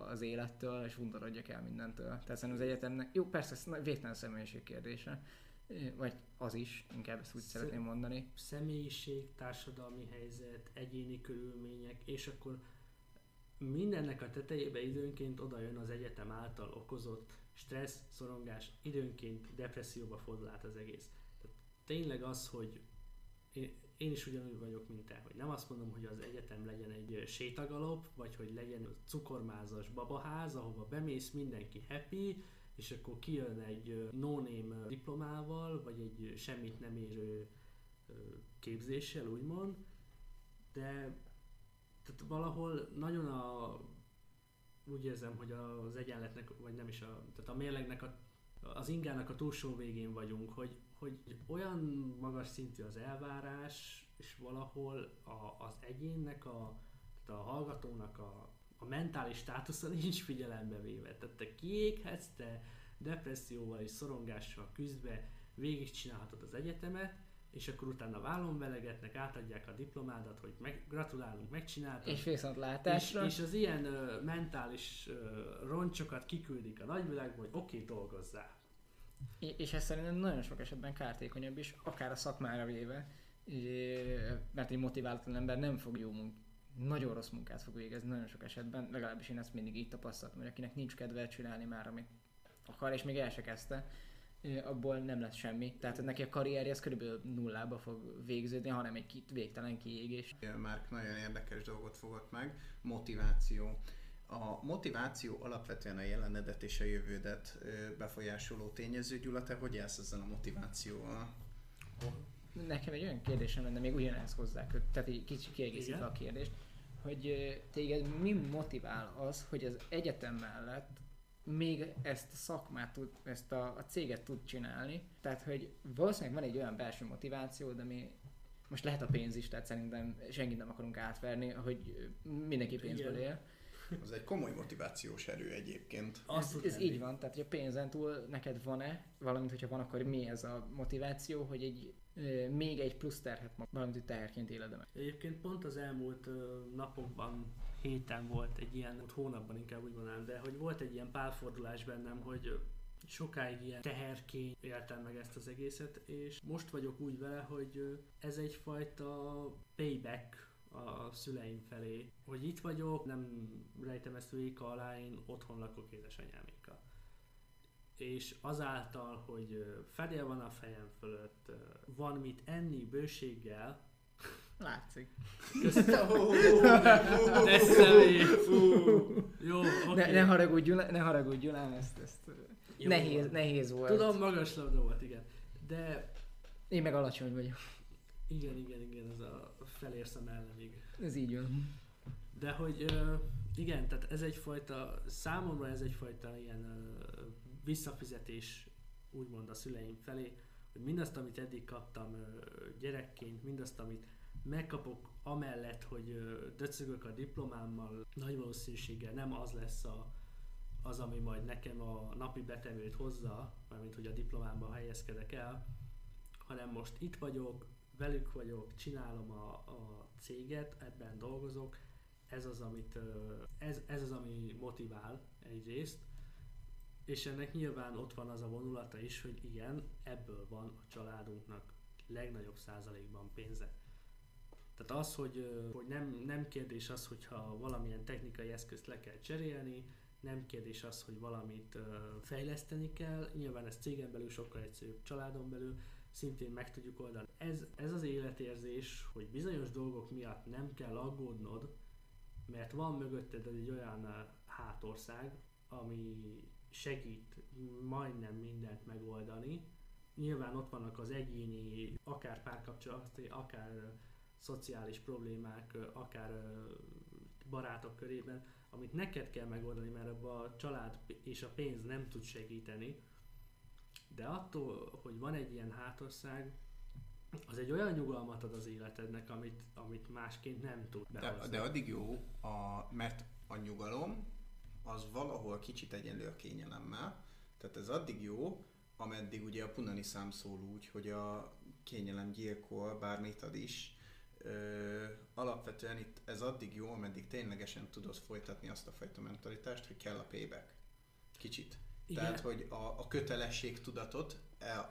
az élettől, és undorodjak el mindentől. Tehát szerintem az egyetemnek, jó, persze ez végtelen személyiség kérdése, vagy az is, inkább ezt úgy Szem- szeretném mondani. Személyiség, társadalmi helyzet, egyéni körülmények, és akkor mindennek a tetejébe időnként oda jön az egyetem által okozott stressz, szorongás, időnként depresszióba fordul át az egész. Tehát tényleg az, hogy én, én is ugyanúgy vagyok, mint te, hogy nem azt mondom, hogy az egyetem legyen egy sétagalop, vagy hogy legyen cukormázas babaház, ahova bemész, mindenki happy, és akkor kijön egy no-name diplomával, vagy egy semmit nem érő képzéssel, úgymond, de tehát valahol nagyon a, úgy érzem, hogy az egyenletnek, vagy nem is a, tehát a mérlegnek, a, az ingának a túlsó végén vagyunk, hogy, hogy olyan magas szintű az elvárás, és valahol a, az egyénnek, a, tehát a hallgatónak a a mentális státusza nincs figyelembe véve. Tehát te kiéghetsz, te depresszióval és szorongással küzdve végigcsinálhatod az egyetemet, és akkor utána vállon velegetnek, átadják a diplomádat, hogy meg, gratulálunk, megcsináltad. És viszontlátásra. És, és az ilyen ö, mentális ö, roncsokat kiküldik a nagyvilágból, hogy oké, okay, dolgozzál. És, és ez szerintem nagyon sok esetben kártékonyabb is, akár a szakmára véve, mert egy motiválatlan ember nem fog jó munkálni. Nagyon rossz munkát fog végezni nagyon sok esetben, legalábbis én ezt mindig így tapasztaltam, hogy akinek nincs kedve csinálni már, amit akar, és még el se kezdte, abból nem lesz semmi. Tehát neki a karrierje az körülbelül nullába fog végződni, hanem egy végtelen kiégés. Márk nagyon érdekes dolgot fogott meg, motiváció. A motiváció alapvetően a jelenedet és a jövődet befolyásoló tényező. Gyula, te hogy élsz ezzel a motivációval? Nekem egy olyan kérdésem lenne, még ugyanez hozzá, tehát egy kicsit kiegészítve a kérdést, hogy téged mi motivál az, hogy az egyetem mellett még ezt a szakmát, tud, ezt a, a céget tud csinálni. Tehát, hogy valószínűleg van egy olyan belső motiváció, de mi most lehet a pénz is, tehát szerintem senkit nem akarunk átverni, hogy mindenki pénzből él. Az egy komoly motivációs erő egyébként. Ez, ez így van, tehát hogy a pénzen túl neked van-e, valamint hogyha van, akkor mi ez a motiváció, hogy egy, e, még egy plusz terhet, valamint hogy teherként éled meg. Egyébként pont az elmúlt napokban, héten volt egy ilyen, hónapban inkább úgy mondanám, de hogy volt egy ilyen pálfordulás bennem, hogy sokáig ilyen teherként éltem meg ezt az egészet, és most vagyok úgy vele, hogy ez egyfajta payback a szüleim felé, hogy itt vagyok, nem rejtem ezt véka alá, én otthon lakok édesanyámékkal. És azáltal, hogy fedél van a fejem fölött, van mit enni bőséggel, látszik. Köszönöm. De személy. Jó, okay. Ne haragudj, ne haragudj, Gyulám, ezt, ezt nehéz, nehéz volt. Tudom, magas labda volt, igen. De én meg alacsony vagyok. Igen, igen, igen, ez a felérsz a mellemig. Ez így van. De hogy igen, tehát ez egyfajta, számomra ez egyfajta ilyen visszafizetés, úgymond a szüleim felé, hogy mindazt, amit eddig kaptam gyerekként, mindazt, amit megkapok amellett, hogy döcögök a diplomámmal, nagy valószínűséggel nem az lesz a, az, ami majd nekem a napi betemőt hozza, mármint hogy a diplomámban helyezkedek el, hanem most itt vagyok, velük vagyok, csinálom a, a céget, ebben dolgozok, ez az, amit, ez, ez az, ami motivál egyrészt, és ennek nyilván ott van az a vonulata is, hogy igen, ebből van a családunknak legnagyobb százalékban pénze. Tehát az, hogy, hogy nem, nem kérdés az, hogyha valamilyen technikai eszközt le kell cserélni, nem kérdés az, hogy valamit fejleszteni kell, nyilván ez cégen belül sokkal egyszerűbb, családon belül szintén meg tudjuk oldani. Ez, ez az életérzés, hogy bizonyos dolgok miatt nem kell aggódnod, mert van mögötted egy olyan hátország, ami segít majdnem mindent megoldani. Nyilván ott vannak az egyéni, akár párkapcsolati, akár szociális problémák, akár barátok körében, amit neked kell megoldani, mert abban a család és a pénz nem tud segíteni. De attól, hogy van egy ilyen hátország, az egy olyan nyugalmat ad az életednek, amit, amit másként nem tud behozni. De, de addig jó, a, mert a nyugalom az valahol kicsit egyenlő a kényelemmel. Tehát ez addig jó, ameddig ugye a punani szám szól úgy, hogy a kényelem gyilkol, bármit ad is. Ö, alapvetően itt ez addig jó, ameddig ténylegesen tudod folytatni azt a fajta mentalitást, hogy kell a payback. Kicsit. Igen. Tehát, hogy a, a kötelességtudatot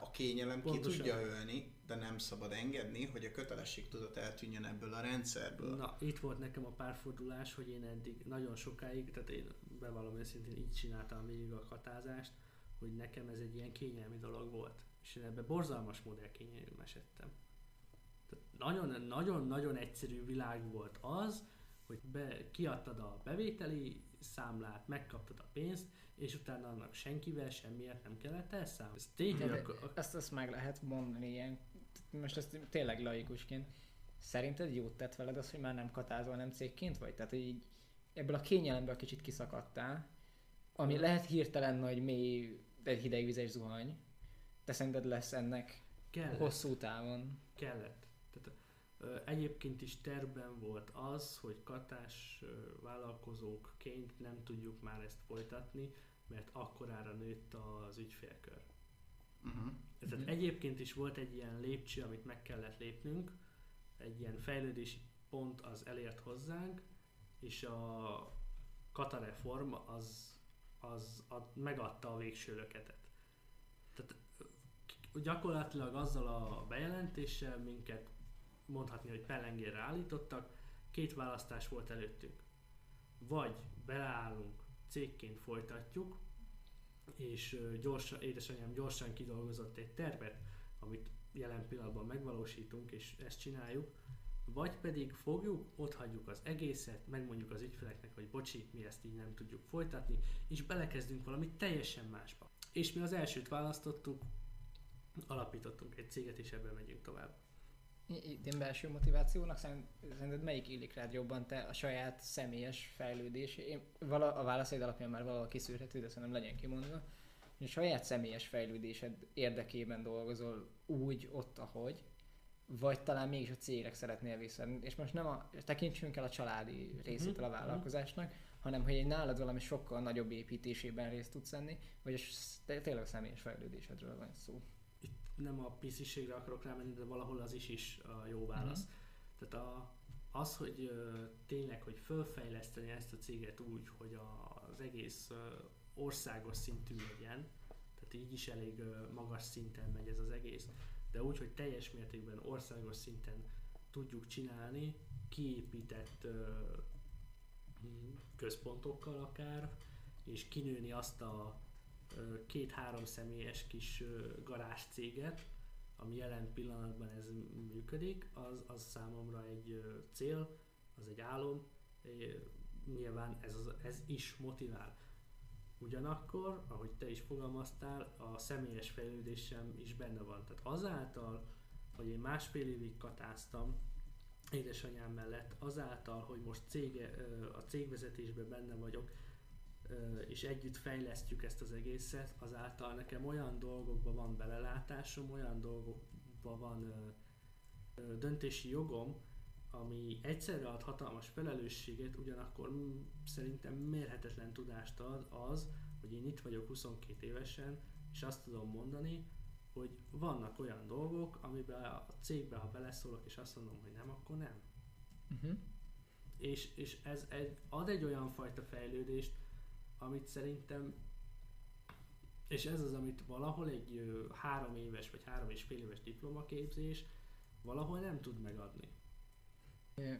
a kényelem pontosan ki tudja ölni, de nem szabad engedni, hogy a kötelességtudat eltűnjön ebből a rendszerből. Na, itt volt nekem a párfordulás, hogy én eddig nagyon sokáig, tehát én bevallom őszintén így csináltam végig a katázást, hogy nekem ez egy ilyen kényelmi dolog volt. És én ebben borzalmas modell kényelmesedtem. Nagyon-nagyon egyszerű világ volt az, hogy be, kiadtad a bevételi számlát, megkaptad a pénzt, és utána annak senkivel semmiért nem kellett elszámolni. Ez tényleg... Ezt, ezt meg lehet mondani ilyen, most ezt tényleg laikusként. Szerinted jót tett veled az, hogy már nem katázol, nem cégként vagy? Tehát, hogy így ebből a kényelemből kicsit kiszakadtál, ami lehet hirtelen nagy, mély, egy hidegvizes zuhany. Te szerinted lesz ennek kellett hosszú távon? Kellett. Tehát, ö, egyébként is tervben volt az, hogy katás ö, vállalkozókként nem tudjuk már ezt folytatni, mert akkorára nőtt az ügyfélkör. Uh-huh. Tehát uh-huh. Egyébként is volt egy ilyen lépcső, amit meg kellett lépnünk, egy ilyen fejlődési pont az elért hozzánk, és a kata reform az, az ad, megadta a végső löketet. Tehát gyakorlatilag azzal a bejelentéssel minket mondhatni, hogy pellengérre állítottak, két választás volt előttünk. Vagy beleállunk, cégként folytatjuk, és gyorsan, édesanyám gyorsan kidolgozott egy tervet, amit jelen pillanatban megvalósítunk, és ezt csináljuk, vagy pedig fogjuk, ott hagyjuk az egészet, megmondjuk az ügyfeleknek, hogy bocsi, mi ezt így nem tudjuk folytatni, és belekezdünk valami teljesen másba. És mi az elsőt választottuk, alapítottunk egy céget, és ebben megyünk tovább. Én belső motivációnak szerinted melyik illik rád jobban, te a saját személyes fejlődés? Én vala, a válaszaid alapján már valahol kiszűrhető, de szerintem legyen kimondva. A saját személyes fejlődésed érdekében dolgozol úgy, ott, ahogy, vagy talán mégis a cégre szeretnél vissza. És most nem a, tekintsünk el a családi részétől a vállalkozásnak, hanem hogy egy nálad valami sokkal nagyobb építésében részt tudsz venni, vagy tényleg a személyes fejlődésedről van szó. Nem a pisziségre akarok rámenni, de valahol az is is a jó válasz. Mm-hmm. Tehát a, az, hogy ö, tényleg, hogy fölfejleszteni ezt a céget úgy, hogy a, az egész ö, országos szintű legyen, tehát így is elég ö, magas szinten megy ez az egész, de úgy, hogy teljes mértékben országos szinten tudjuk csinálni, kiépített ö, központokkal akár, és kinőni azt a két-három személyes kis garázs céget, ami jelen pillanatban ez működik, az, az számomra egy cél, az egy álom, nyilván ez, ez is motivál. Ugyanakkor, ahogy te is fogalmaztál, a személyes fejlődés sem is benne van. Tehát azáltal, hogy én másfél évig katáztam édesanyám mellett, azáltal, hogy most cége, a cégvezetésben benne vagyok, és együtt fejlesztjük ezt az egészet, azáltal nekem olyan dolgokban van belelátásom, olyan dolgokban van ö, ö, döntési jogom, ami egyszerre ad hatalmas felelősséget, ugyanakkor m- szerintem mérhetetlen tudást ad az, hogy én itt vagyok huszonkét évesen, és azt tudom mondani, hogy vannak olyan dolgok, amiben a cégbe, ha beleszólok és azt mondom, hogy nem, akkor nem. Uh-huh. És, és ez egy, ad egy olyan fajta fejlődést, amit szerintem, és ez az, amit valahol egy ö, három éves vagy három és fél éves diplomaképzés valahol nem tud megadni.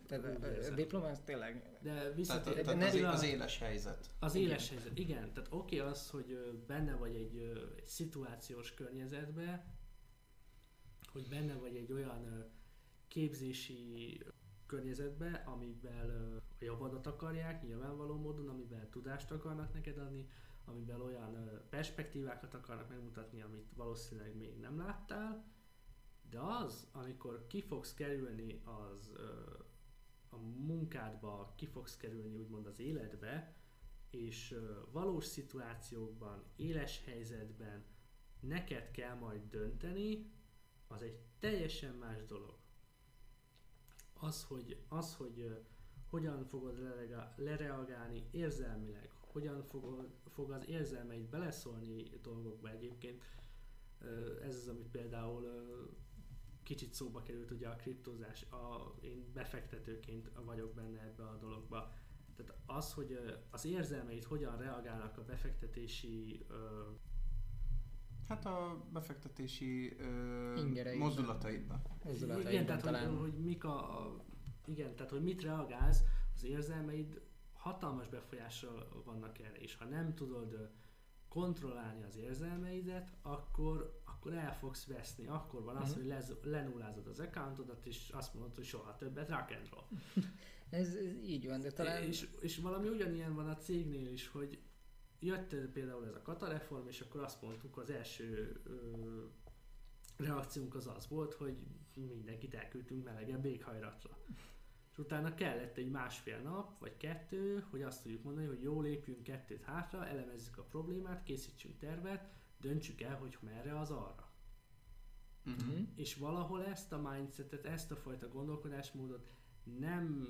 Tehát a diploma az tényleg... De visszatér... Tehát, tehát az, az éles helyzet. Az igen. éles helyzet, igen. Tehát oké okay az, hogy benne vagy egy, egy szituációs környezetben, hogy benne vagy egy olyan képzési környezetben, amivel a javadat akarják, nyilvánvaló módon, amivel tudást akarnak neked adni, amivel olyan perspektívákat akarnak megmutatni, amit valószínűleg még nem láttál, de az, amikor ki fogsz kerülni az, a munkádba, ki fogsz kerülni úgymond az életbe, és valós szituációkban, éles helyzetben neked kell majd dönteni, az egy teljesen más dolog. Az, hogy, az, hogy hogyan fogod lereagálni érzelmileg, hogyan fog, fog az érzelmeid beleszólni dolgokba egyébként. Ez az, amit például kicsit szóba került, ugye a kriptózás, a, én befektetőként vagyok benne ebbe a dologba. Tehát az, hogy az érzelmeid hogyan reagálnak a befektetési... Ö... Hát a befektetési ö... mozdulataidba. Igen, tehát hogy, hogy mik a, a... Igen, tehát hogy mit reagálsz, az érzelmeid hatalmas befolyással vannak erre, és ha nem tudod kontrollálni az érzelmeidet, akkor, akkor el fogsz veszni. Akkor van az, uh-huh. hogy lez, lenullázod az accountodat, és azt mondod, hogy soha többet rock and roll. ez, ez így van, de talán... És, és valami ugyanilyen van a cégnél is, hogy jött például ez a kata reform, és akkor azt mondtuk, az első ö, reakciónk az az volt, hogy mindenkit elküldtünk melegebb éghajlatra. És utána kellett egy másfél nap, vagy kettő, hogy azt tudjuk mondani, hogy jó, lépjünk kettőt hátra, elemezzük a problémát, készítsünk tervet, döntsük el, hogy merre az arra. Uh-huh. És valahol ezt a mindsetet, ezt a fajta gondolkodásmódot nem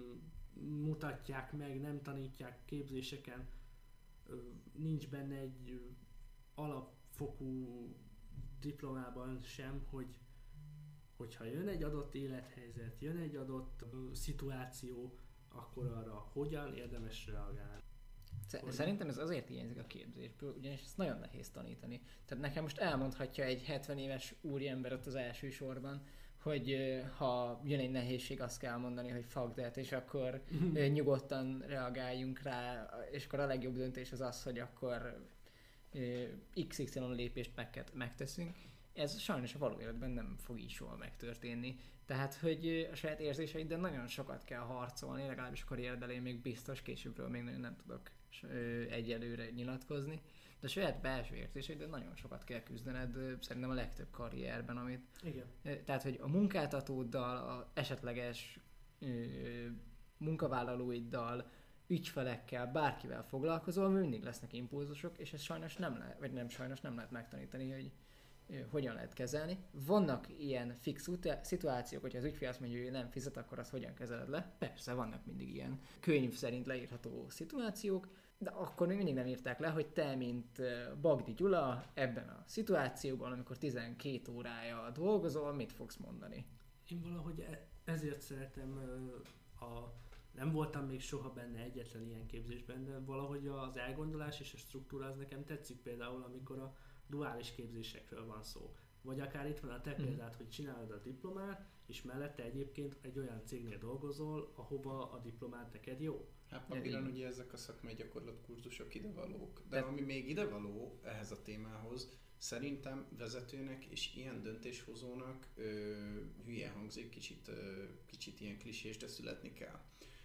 mutatják meg, nem tanítják képzéseken, nincs benne egy alapfokú diplomában sem, hogy hogyha jön egy adott élethelyzet, jön egy adott uh, szituáció, akkor arra hogyan érdemes reagálni. Szerintem ez azért hiányzik a képzésből, ugyanis ez nagyon nehéz tanítani. Tehát nekem most elmondhatja egy hetven éves úriember ott az első sorban, hogy uh, ha jön egy nehézség, azt kell mondani, hogy fuck that, és akkor uh, nyugodtan reagáljunk rá, és akkor a legjobb döntés az az, hogy akkor uh, iksz iksz lépést meg- megteszünk. Ez sajnos a való életben nem fog így soha megtörténni. Tehát, hogy a saját érzéseiddel nagyon sokat kell harcolni, legalábbis akkor érdelén még biztos, későbbről még nem tudok egyelőre nyilatkozni, de a saját belső érzéseiddel nagyon sokat kell küzdened, szerintem a legtöbb karrierben, amit... Igen. Tehát, hogy a munkáltatóddal, a esetleges munkavállalóiddal, ügyfelekkel, bárkivel foglalkozol, mindig lesznek impulzusok, és ez sajnos nem lehet, vagy nem sajnos nem lehet megtanítani, hogy hogyan lehet kezelni. Vannak ilyen fix ut- szituációk, hogyha az ügyfél azt mondja, hogy nem fizet, akkor azt hogyan kezeled le? Persze, vannak mindig ilyen könyv szerint leírható szituációk, de akkor még mindig nem írták le, hogy te, mint Bagdi Gyula, ebben a szituációban, amikor tizenkét órája dolgozol, mit fogsz mondani? Én valahogy ezért szeretem, a... nem voltam még soha benne egyetlen ilyen képzésben, de valahogy az elgondolás és a struktúra az nekem tetszik, például amikor a duális képzésekről van szó. Vagy akár itt van a te példát, hogy csinálod a diplomát, és mellette egyébként egy olyan cégnél dolgozol, ahova a diplomát neked jó. Hát papíron ugye ezek a szakmai gyakorlatkurzusok idevalók. De, De ami még idevaló ehhez a témához, szerintem vezetőnek és ilyen döntéshozónak ö, hülye hangzik, kicsit, ö, kicsit ilyen klisés, de születni kell.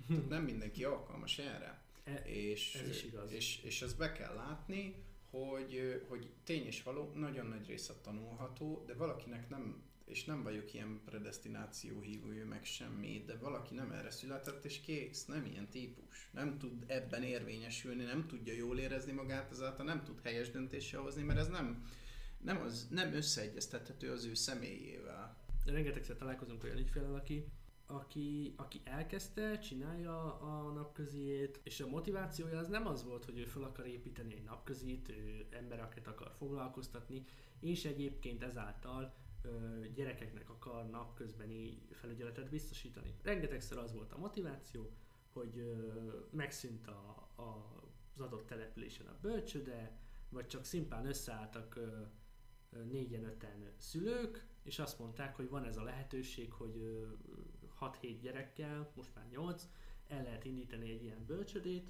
Tehát nem mindenki alkalmas erre. E, és, ez is igaz. És, és ezt be kell látni, Hogy, hogy tény és való, nagyon nagy része tanulható, de valakinek nem, és nem vagyok ilyen predestináció hívő meg semmi, de valaki nem erre született, és kész, nem ilyen típus. Nem tud ebben érvényesülni, nem tudja jól érezni magát, ezáltal nem tud helyes döntéssel hozni, mert ez nem, nem, az, nem összeegyeztethető az ő személyével. Rengetegszer találkozunk olyan ügyféllel, aki aki, aki elkezdte, csinálja a napközijét, és a motivációja az nem az volt, hogy ő fel akar építeni egy napközit, ő embereket akar foglalkoztatni, és egyébként ezáltal gyerekeknek akar napközbeni felügyeletet biztosítani. Rengetegszer az volt a motiváció, hogy megszűnt a, a, az adott településen a bölcsőde, vagy csak szimplán összeálltak négyen-öten szülők, és azt mondták, hogy van ez a lehetőség, hogy hat-hét gyerekkel, most már nyolc, el lehet indítani egy ilyen bölcsödét,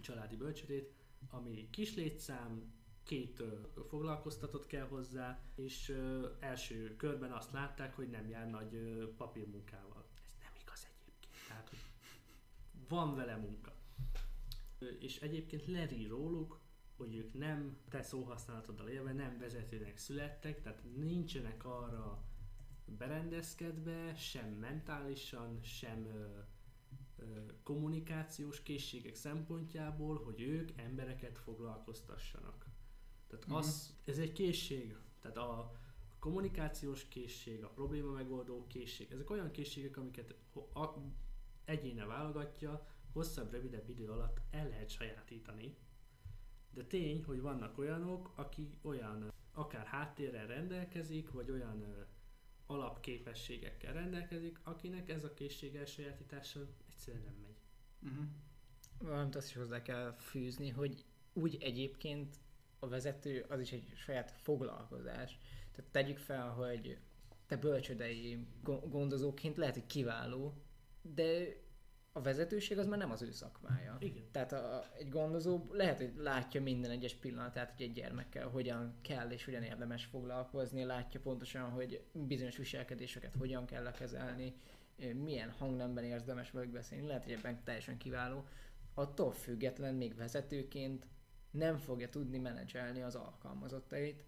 családi bölcsödét, ami kis létszám, két foglalkoztatott kell hozzá, és első körben azt látták, hogy nem jár nagy papírmunkával. Ez nem igaz egyébként, tehát hogy van vele munka. És egyébként lerír róluk, hogy ők nem te szóhasználatoddal élve nem vezetőnek születtek, tehát nincsenek arra berendezkedve, sem mentálisan, sem ö, ö, kommunikációs készségek szempontjából, hogy ők embereket foglalkoztassanak. Tehát mm-hmm. az, ez egy készség, tehát a kommunikációs készség, a probléma megoldó készség, ezek olyan készségek, amiket a, a, egyéne válogatja, hosszabb, rövidebb idő alatt el lehet sajátítani. De tény, hogy vannak olyanok, aki olyan akár háttérrel rendelkezik, vagy olyan ö, alapképességekkel rendelkezik, akinek ez a készség elsajátítása egyszerűen nem megy. Uh-huh. Valamint azt is hozzá kell fűzni, hogy úgy egyébként a vezető az is egy saját foglalkozás. Tehát tegyük fel, hogy te bölcsödei gondozóként lehet, hogy kiváló, de a vezetőség az már nem az ő szakmája. Igen. Tehát a, egy gondozó lehet, hogy látja minden egyes pillanatát, hogy egy gyermekkel hogyan kell és hogyan érdemes foglalkozni, látja pontosan, hogy bizonyos viselkedéseket hogyan kell lekezelni, milyen hangnemben érdemes velük beszélni, lehet, hogy ebben teljesen kiváló. Attól független még vezetőként nem fogja tudni menedzselni az alkalmazottait,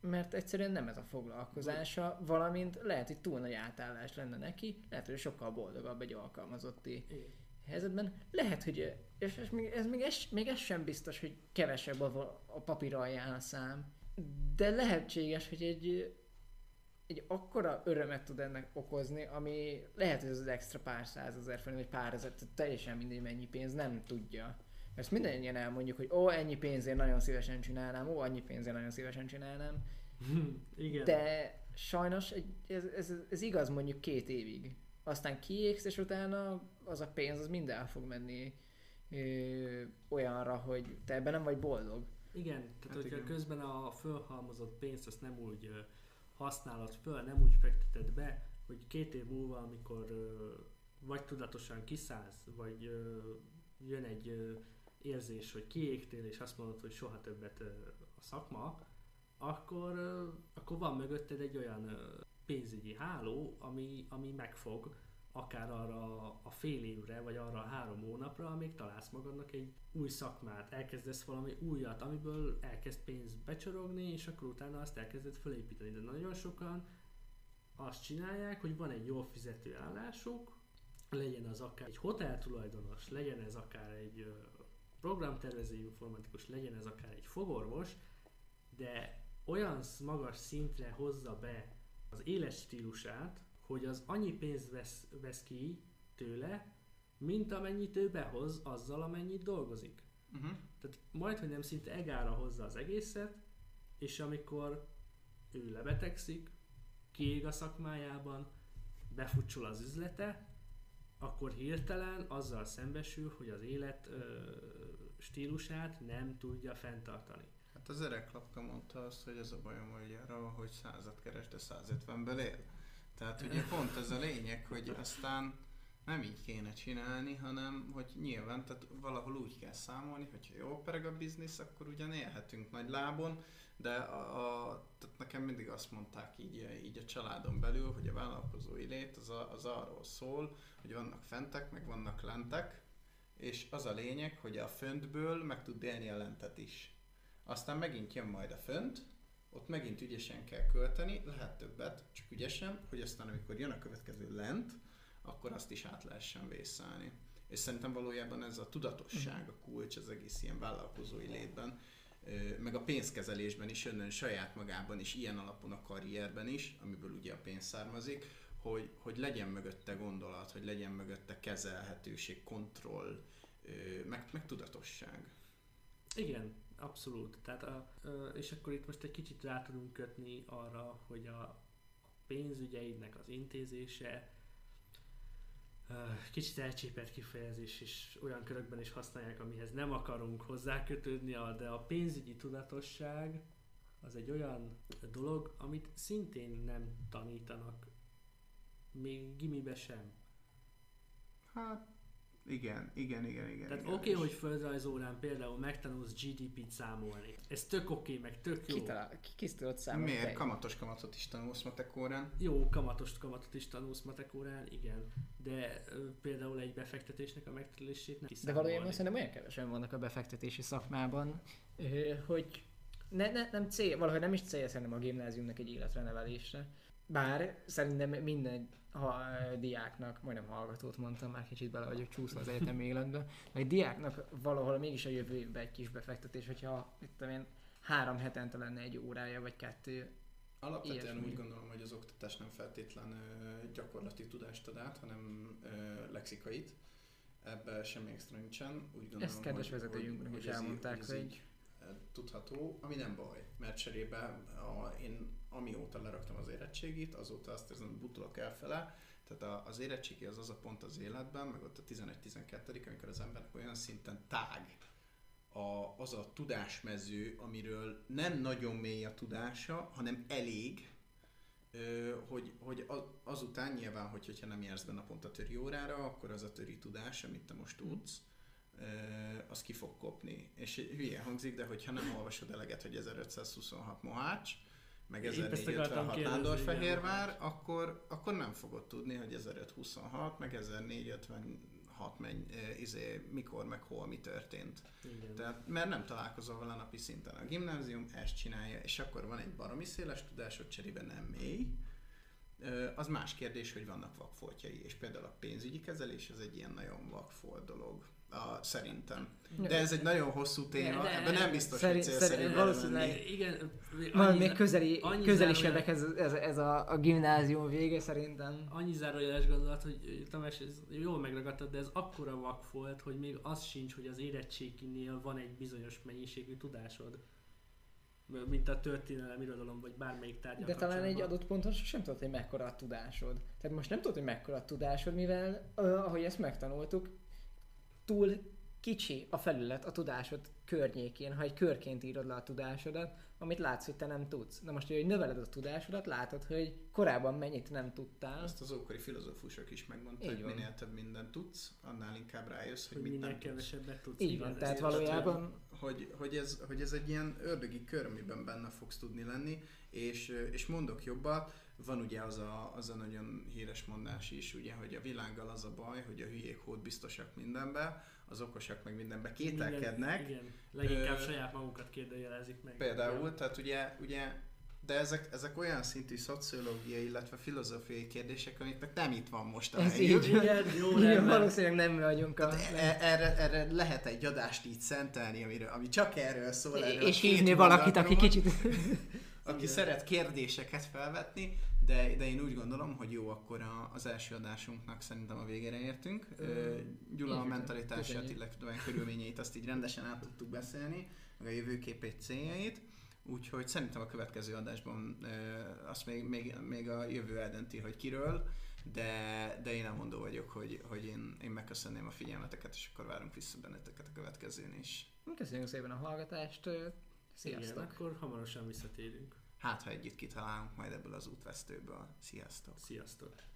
mert egyszerűen nem ez a foglalkozása, valamint lehet, hogy túl nagy átállás lenne neki, lehet, hogy sokkal boldogabb egy alkalmazotti igen. helyzetben. Lehet, hogy és, és még, ez, még, ez, még ez sem biztos, hogy kevesebb a, a papír alján a szám, de lehetséges, hogy egy, egy akkora örömet tud ennek okozni, ami lehet, hogy az extra pár százezer forint, vagy pár ezer, teljesen mindegy mennyi pénz, nem tudja. Ezt mindannyian elmondjuk, hogy ó, ennyi pénzért nagyon szívesen csinálnám, ó, annyi pénzért nagyon szívesen csinálnám. Igen. De sajnos ez, ez, ez igaz mondjuk két évig. Aztán kiégsz, és utána az a pénz az mind el fog menni ö, olyanra, hogy te ebben nem vagy boldog. Igen, tehát hát hogyha igen. közben a fölhalmozott pénzt azt nem úgy ö, használod föl, nem úgy fekteted be, hogy két év múlva, amikor ö, vagy tudatosan kiszállsz, vagy ö, jön egy ö, érzés, hogy kiégtél, és azt mondod, hogy soha többet ö, a szakma, akkor, ö, akkor van mögötted egy olyan ö, pénzügyi háló, ami, ami megfog akár arra a fél évre, vagy arra a három hónapra, amíg találsz magadnak egy új szakmát, elkezdesz valami újat, amiből elkezd pénz becsorogni, és akkor utána azt elkezded felépíteni. De nagyon sokan azt csinálják, hogy van egy jól fizető állásuk, legyen az akár egy hoteltulajdonos, legyen ez akár egy ö, programtervező informatikus, legyen ez akár egy fogorvos, de olyan magas szintre hozza be az éles stílusát, hogy az annyi pénzt vesz, vesz ki tőle, mint amennyit ő behoz azzal, amennyit dolgozik. Uh-huh. Tehát majdhogy nem szinte egára hozza az egészet, és amikor ő lebetegszik, kiég a szakmájában, befutcsol az üzlete, akkor hirtelen azzal szembesül, hogy az élet ö, stílusát nem tudja fenntartani. Hát az öreglapka mondta azt, hogy ez a bajom olyanra, hogy százat keres, de százötvenből él. Tehát ugye pont ez a lényeg, hogy aztán nem így kéne csinálni, hanem hogy nyilván, tehát valahol úgy kell számolni, hogyha jó pereg a biznisz, akkor ugyan élhetünk nagy lábon, de a, a, tehát nekem mindig azt mondták így, így a családon belül, hogy a vállalkozói lét az, a, az arról szól, hogy vannak fentek, meg vannak lentek, és az a lényeg, hogy a föntből meg tud élni a lentet is. Aztán megint jön majd a fönt, ott megint ügyesen kell költeni, lehet többet, csak ügyesen, hogy aztán amikor jön a következő lent, akkor azt is át lehessen vészelni. És szerintem valójában ez a tudatosság a kulcs az egész ilyen vállalkozói létben, meg a pénzkezelésben is, önnön saját magában is, ilyen alapon a karrierben is, amiből ugye a pénz származik, hogy, hogy legyen mögötte gondolat, hogy legyen mögötte kezelhetőség, kontroll, meg, meg tudatosság. Igen, abszolút. Tehát a, és akkor itt most egy kicsit rá tudunk kötni arra, hogy a pénzügyeidnek az intézése, kicsit elcsépelt kifejezés, és olyan körökben is használják, amihez nem akarunk hozzákötődni, de a pénzügyi tudatosság az egy olyan dolog, amit szintén nem tanítanak, még gimibe sem. Hát, igen, igen, igen, igen. Tehát oké, okay, hogy földrajzórán például megtanulsz gé dé pét számolni. Ez tök oké, okay, meg tök jó. Kitalál, ki tudod számolni? Miért? Fejt. Kamatos kamatot is tanulsz matek órán? Jó, kamatos kamatot is tanulsz matek órán, igen. De ö, például egy befektetésnek a megtanulását nem kiszámolni. De valójában szerintem olyan kevesen vannak a befektetési szakmában, hogy ne, ne, nem cél, valahogy nem is célja szerintem a gimnáziumnak egy életre nevelésre. Bár szerintem minden ha, diáknak, majdnem hallgatót mondtam, már kicsit bele vagyok csúszva az egyetem életbe, meg diáknak valahol mégis a jövőbe egy kis befektetés, hogyha itt én, három hetente lenne egy órája, vagy kettő. Alapvetően ilyesmi. Úgy gondolom, hogy az oktatás nem feltétlen gyakorlati tudást ad át, hanem lexikait. Ebben semmi extra nincsen. Úgy gondolom, ezt kedves vezetőjünknek is elmondták, hogy... tudható, ami nem baj, mert cserébe a, én amióta leraktam az érettségit, azóta azt érzem, butulok elfele, tehát az érettségi az az a pont az életben, meg ott a tizenegy-tizenkettő amikor az embernek olyan szinten tág a, az a tudásmező, amiről nem nagyon mély a tudása, hanem elég, hogy, hogy azután nyilván, hogy, hogyha nem jársz be naponta töri órára, akkor az a töri tudás, amit te most tudsz, az ki fog kopni. És hülye hangzik, de hogyha nem olvasod eleget, hogy ezerötszázhuszonhat Mohács, meg ezernégyszázötvenhat Nándorfehérvár, akkor, akkor nem fogod tudni, hogy ezerötszázhuszonhat, meg ezernégyszázötvenhat menj, izé, mikor, meg hol, mi történt. Tehát, mert nem találkozol vele napi szinten. A gimnázium ezt csinálja, és akkor van egy baromi széles tudásod, cserébe nem mély. Az más kérdés, hogy vannak vakfoltjai, és például a pénzügyi kezelés az egy ilyen nagyon vakfolt dolog. A, szerintem. De ez egy nagyon hosszú téma, de, de, ebben nem biztos, szerint, hogy célszerűen valószínűleg igen, annyi, még közeli, közelisebbek ez, ez, ez a, a gimnázium vége szerintem. Annyi zárójeles gondolat, hogy Tamás, ez jól megragadtad, de ez akkora vakfolt, hogy még az sincs, hogy az érettséginél van egy bizonyos mennyiségű tudásod. Mint a történelem, irodalom, vagy bármelyik tárgyal kapcsolatban. De talán egy adott ponton sem tudod, hogy mekkora a tudásod. Tehát most nem tudod, hogy mekkora a tudásod, mivel ahogy ezt megtanultuk, túl kicsi a felület a tudásod környékén, ha egy körként írod le a tudásodat, amit látsz, hogy te nem tudsz. Na most, hogy növeled a tudásodat, látod, hogy korábban mennyit nem tudtál. Ezt az ókori filozófusok is megmondták, hogy minél több mindent tudsz, annál inkább rájössz, hogy, hogy mit nem tudsz. tudsz. Így van, tehát valójában... Hogy, hogy, ez, hogy ez egy ilyen ördögi kör, amiben benne fogsz tudni lenni, és, és mondok jobbat, van ugye az a, az a nagyon híres mondás is, ugye, hogy a világgal az a baj, hogy a hülyék hód biztosak mindenben, az okosak meg mindenben kételkednek. Minden, igen, leginkább Ö, saját magukat kérdőjelezik meg. Például, igen. Tehát ugye, ugye de ezek, ezek olyan szintű szociológiai, illetve filozófiai kérdések, amiknek nem itt van most a helyük. Igen, jó, nem, valószínűleg nem vagyunk a... Erre, erre lehet egy adást így szentelni, amiről, ami csak erről szól. Erről és hívni valakit, aki kicsit... aki igen. Szeret kérdéseket felvetni, de, de én úgy gondolom, hogy jó, akkor a, az első adásunknak szerintem a végére értünk. Ö, Gyula a mentalitását, illetve a körülményeit azt így rendesen át tudtuk beszélni, meg a jövőképét, céljait. Úgyhogy szerintem a következő adásban ö, azt még, még, még a jövő eldönti, hogy kiről, de, de én elmondó vagyok, hogy, hogy én, én megköszönném a figyelmeteket, és akkor várunk vissza benneteket a következőn is. Köszönjük szépen a hallgatást! Sziasztok! Igen, akkor hamarosan visszatérünk. Hát, ha együtt kitalálunk majd ebből az útvesztőből. Sziasztok! Sziasztok!